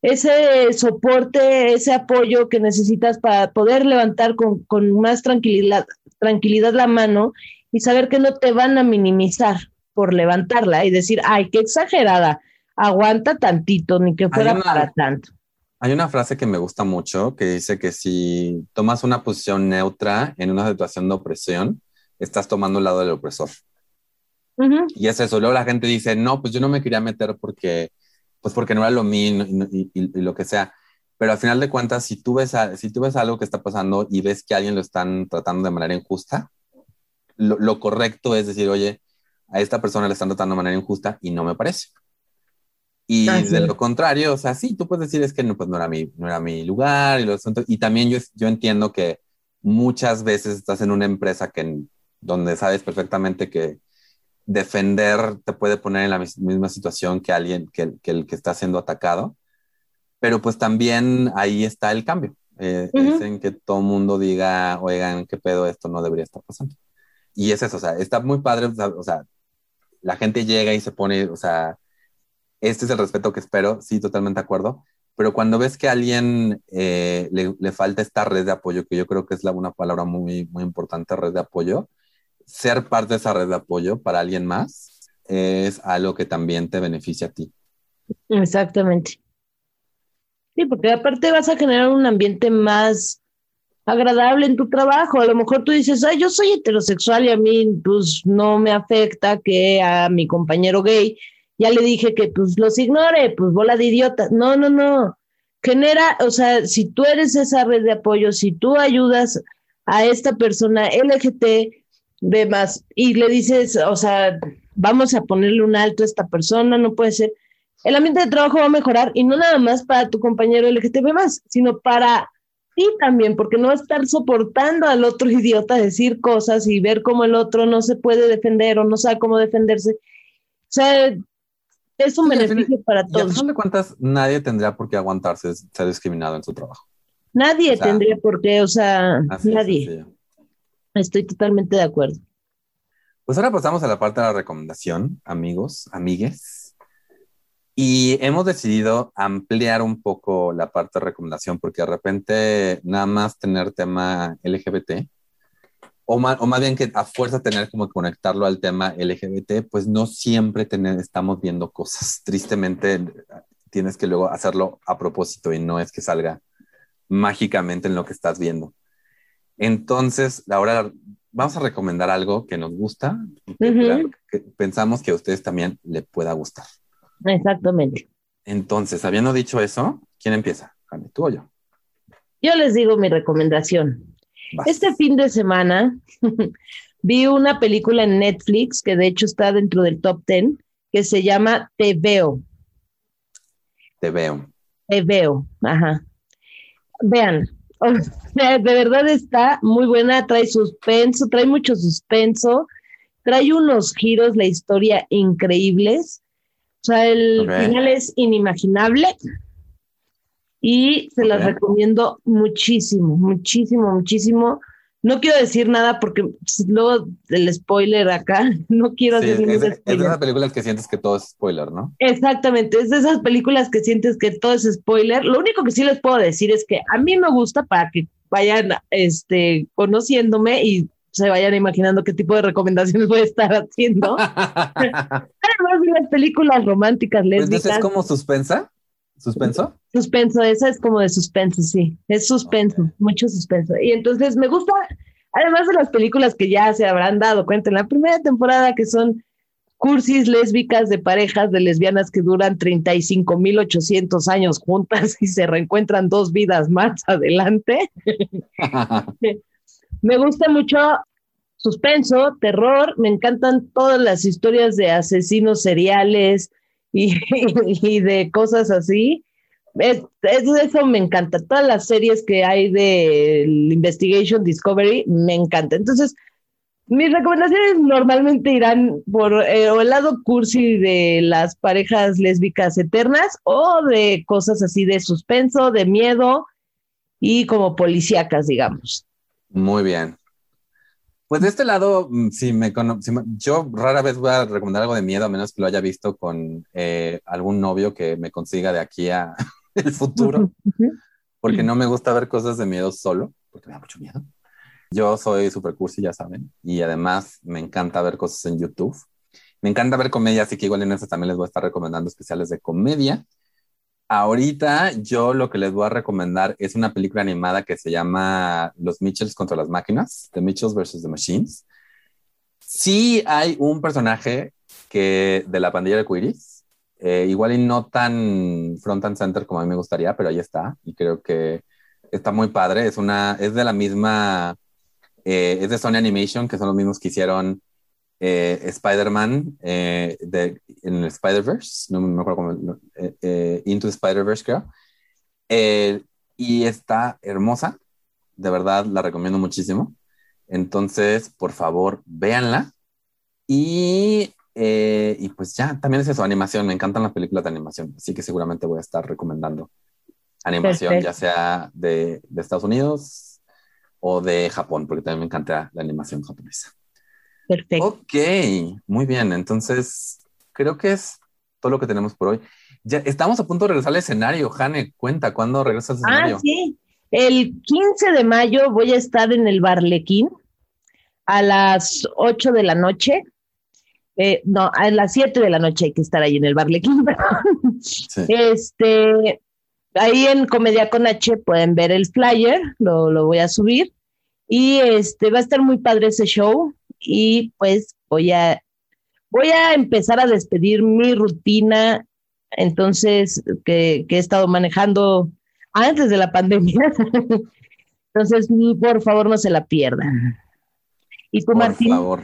ese soporte, ese apoyo que necesitas para poder levantar con, con más tranquilidad, tranquilidad la mano y saber que no te van a minimizar por levantarla y decir, ay, qué exagerada, aguanta tantito, ni que fuera una, para tanto. Hay una frase que me gusta mucho que dice que si tomas una posición neutra en una situación de opresión, estás tomando el lado del opresor. Uh-huh. Y es eso, luego la gente dice, no, pues yo no me quería meter porque, pues porque no era lo mío y, y, y, y lo que sea, pero al final de cuentas, si tú, ves a, si tú ves algo que está pasando y ves que a alguien lo están tratando de manera injusta, lo, lo correcto es decir, oye, a esta persona le están tratando de manera injusta y no me parece. Y ah, sí. de lo contrario, o sea, sí, tú puedes decir, es que no, pues no era mi, no era mi lugar y, los, y también yo, yo entiendo que muchas veces estás en una empresa que, donde sabes perfectamente que defender te puede poner en la misma situación que alguien, que, que el que está siendo atacado, pero pues también ahí está el cambio, eh, uh-huh. es en que todo mundo diga, oigan, qué pedo, esto no debería estar pasando, y es eso, o sea, está muy padre, o sea, la gente llega y se pone, o sea, este es el respeto que espero, sí, totalmente de acuerdo, pero cuando ves que a alguien eh, le, le falta esta red de apoyo, que yo creo que es la, una palabra muy, muy importante, red de apoyo, ser parte de esa red de apoyo para alguien más es algo que también te beneficia a ti. Exactamente. Sí, porque aparte vas a generar un ambiente más agradable en tu trabajo. A lo mejor tú dices, ay, yo soy heterosexual y a mí pues no me afecta que a mi compañero gay ya le dije que pues los ignore, pues bola de idiota. No, no, no. Genera, o sea, si tú eres esa red de apoyo, si tú ayudas a esta persona L G B T de más, y le dices, o sea, vamos a ponerle un alto a esta persona, no puede ser, el ambiente de trabajo va a mejorar, y no nada más para tu compañero L G T B más, sino para ti también, porque no vas a estar soportando al otro idiota decir cosas y ver cómo el otro no se puede defender o no sabe cómo defenderse. O sea, es un sí, beneficio para todos. Y al final de cuentas, nadie tendría por qué aguantarse ser discriminado en su trabajo. Nadie o sea, tendría por qué, o sea, nadie. Estoy totalmente de acuerdo. Pues ahora pasamos a la parte de la recomendación, amigos, amigues. Y hemos decidido ampliar un poco la parte de recomendación, porque de repente nada más tener tema L G B T, o más, o más bien que a fuerza tener como que conectarlo al tema L G B T, pues no siempre tener, estamos viendo cosas. Tristemente tienes que luego hacerlo a propósito y no es que salga mágicamente en lo que estás viendo. Entonces, ahora vamos a recomendar algo que nos gusta, que, uh-huh. que pensamos que a ustedes también le pueda gustar. Exactamente. Entonces, habiendo dicho eso, ¿quién empieza? ¿Tú o yo? Yo les digo mi recomendación. Vas. Este fin de semana vi una película en Netflix que de hecho está dentro del top diez, que se llama Te veo. Te veo. Te veo, ajá. Vean, o sea, de verdad está muy buena, trae suspenso, trae mucho suspenso, trae unos giros, la historia increíbles. O sea, el okay. final es inimaginable y se okay. las recomiendo muchísimo, muchísimo, muchísimo. No quiero decir nada porque luego del spoiler acá, no quiero sí, hacer ningún spoiler. Es de esas películas que sientes que todo es spoiler, ¿no? Exactamente, es de esas películas que sientes que todo es spoiler. Lo único que sí les puedo decir es que a mí me gusta para que vayan este, conociéndome y se vayan imaginando qué tipo de recomendaciones voy a estar haciendo. Además de las películas románticas lésbicas. ¿Entonces es como suspensa? ¿Suspenso? Suspenso, esa es como de suspenso, sí. Es suspenso, okay. mucho suspenso. Y entonces me gusta, además de las películas que ya se habrán dado cuenta en la primera temporada, que son cursis lésbicas de parejas de lesbianas que duran treinta y cinco mil ochocientos años juntas y se reencuentran dos vidas más adelante. Me gusta mucho suspenso, terror, me encantan todas las historias de asesinos seriales y, y de cosas así. Es, es, eso me encanta. Todas las series que hay de Investigation Discovery me encanta. Entonces, mis recomendaciones normalmente irán por eh, o el lado cursi de las parejas lésbicas eternas o de cosas así de suspenso, de miedo y como policíacas, digamos. Muy bien. Pues de este lado, si me, cono- si me yo rara vez voy a recomendar algo de miedo, a menos que lo haya visto con eh, algún novio que me consiga de aquí a el futuro, porque no me gusta ver cosas de miedo solo, porque me da mucho miedo. Yo soy super cursi, ya saben, y además me encanta ver cosas en YouTube. Me encanta ver comedia, así que igual en eso también les voy a estar recomendando especiales de comedia. Ahorita yo lo que les voy a recomendar es una película animada que se llama Los Mitchells contra las máquinas, The Mitchells versus. The Machines. Sí hay un personaje que, de la pandilla de Quiris, eh, igual y no tan front and center como a mí me gustaría, pero ahí está, y creo que está muy padre. Es, una, es de la misma, eh, es de Sony Animation, que son los mismos que hicieron Eh, Spider-Man eh, de, en el Spider-Verse, no me acuerdo cómo, eh, eh, Into the Spider-Verse, creo. Eh, y está hermosa, de verdad la recomiendo muchísimo. Entonces, por favor, véanla. Y, eh, y pues ya, también es eso, animación. Me encantan las películas de animación, así que seguramente voy a estar recomendando animación, perfecto. Ya sea de, de Estados Unidos o de Japón, porque también me encanta la animación japonesa. Perfecto. Ok, muy bien. Entonces, creo que es todo lo que tenemos por hoy. Ya estamos a punto de regresar al escenario. Hane, cuenta, ¿cuándo regresas al escenario? Ah, sí. El quince de mayo voy a estar en el Barlequín a las ocho de la noche. Eh, no, a las siete de la noche hay que estar ahí en el Barlequín. Sí. Este, ahí en Comedia con H pueden ver el flyer, lo, lo voy a subir. Y este va a estar muy padre ese show. Y pues voy a, voy a empezar a despedir mi rutina, entonces, que, que he estado manejando antes de la pandemia. Entonces, por favor, no se la pierdan. Y tú, por Martín. Por favor.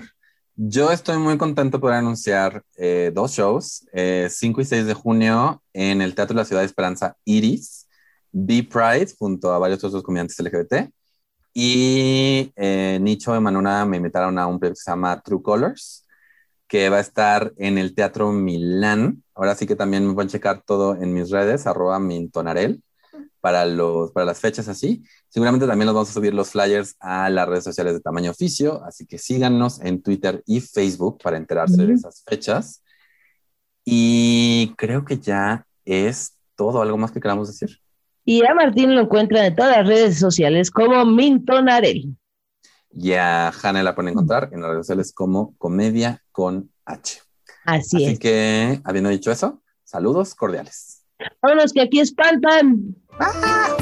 Yo estoy muy contento por anunciar eh, dos shows, eh, cinco y seis de junio en el Teatro de la Ciudad de Esperanza Iris, Be Pride, junto a varios otros comediantes L G B T, y eh, Nicho y Manuna me invitaron a un proyecto que se llama True Colors, que va a estar en el Teatro Milán. Ahora sí que también me pueden checar todo en mis redes, arroba mintonarel, para, los, para las fechas así. Seguramente también los vamos a subir los flyers a las redes sociales de Tamaño Oficio, así que síganos en Twitter y Facebook para enterarse mm-hmm. de esas fechas. Y creo que ya es todo. ¿Algo más que queramos decir? Y a Martín lo encuentran en todas las redes sociales como Mintonarel. Y a Hane la pueden encontrar en las redes sociales como Comedia con H. Así, así es. Así que, habiendo dicho eso, saludos cordiales. Vámonos, que aquí espantan. ¡Ah!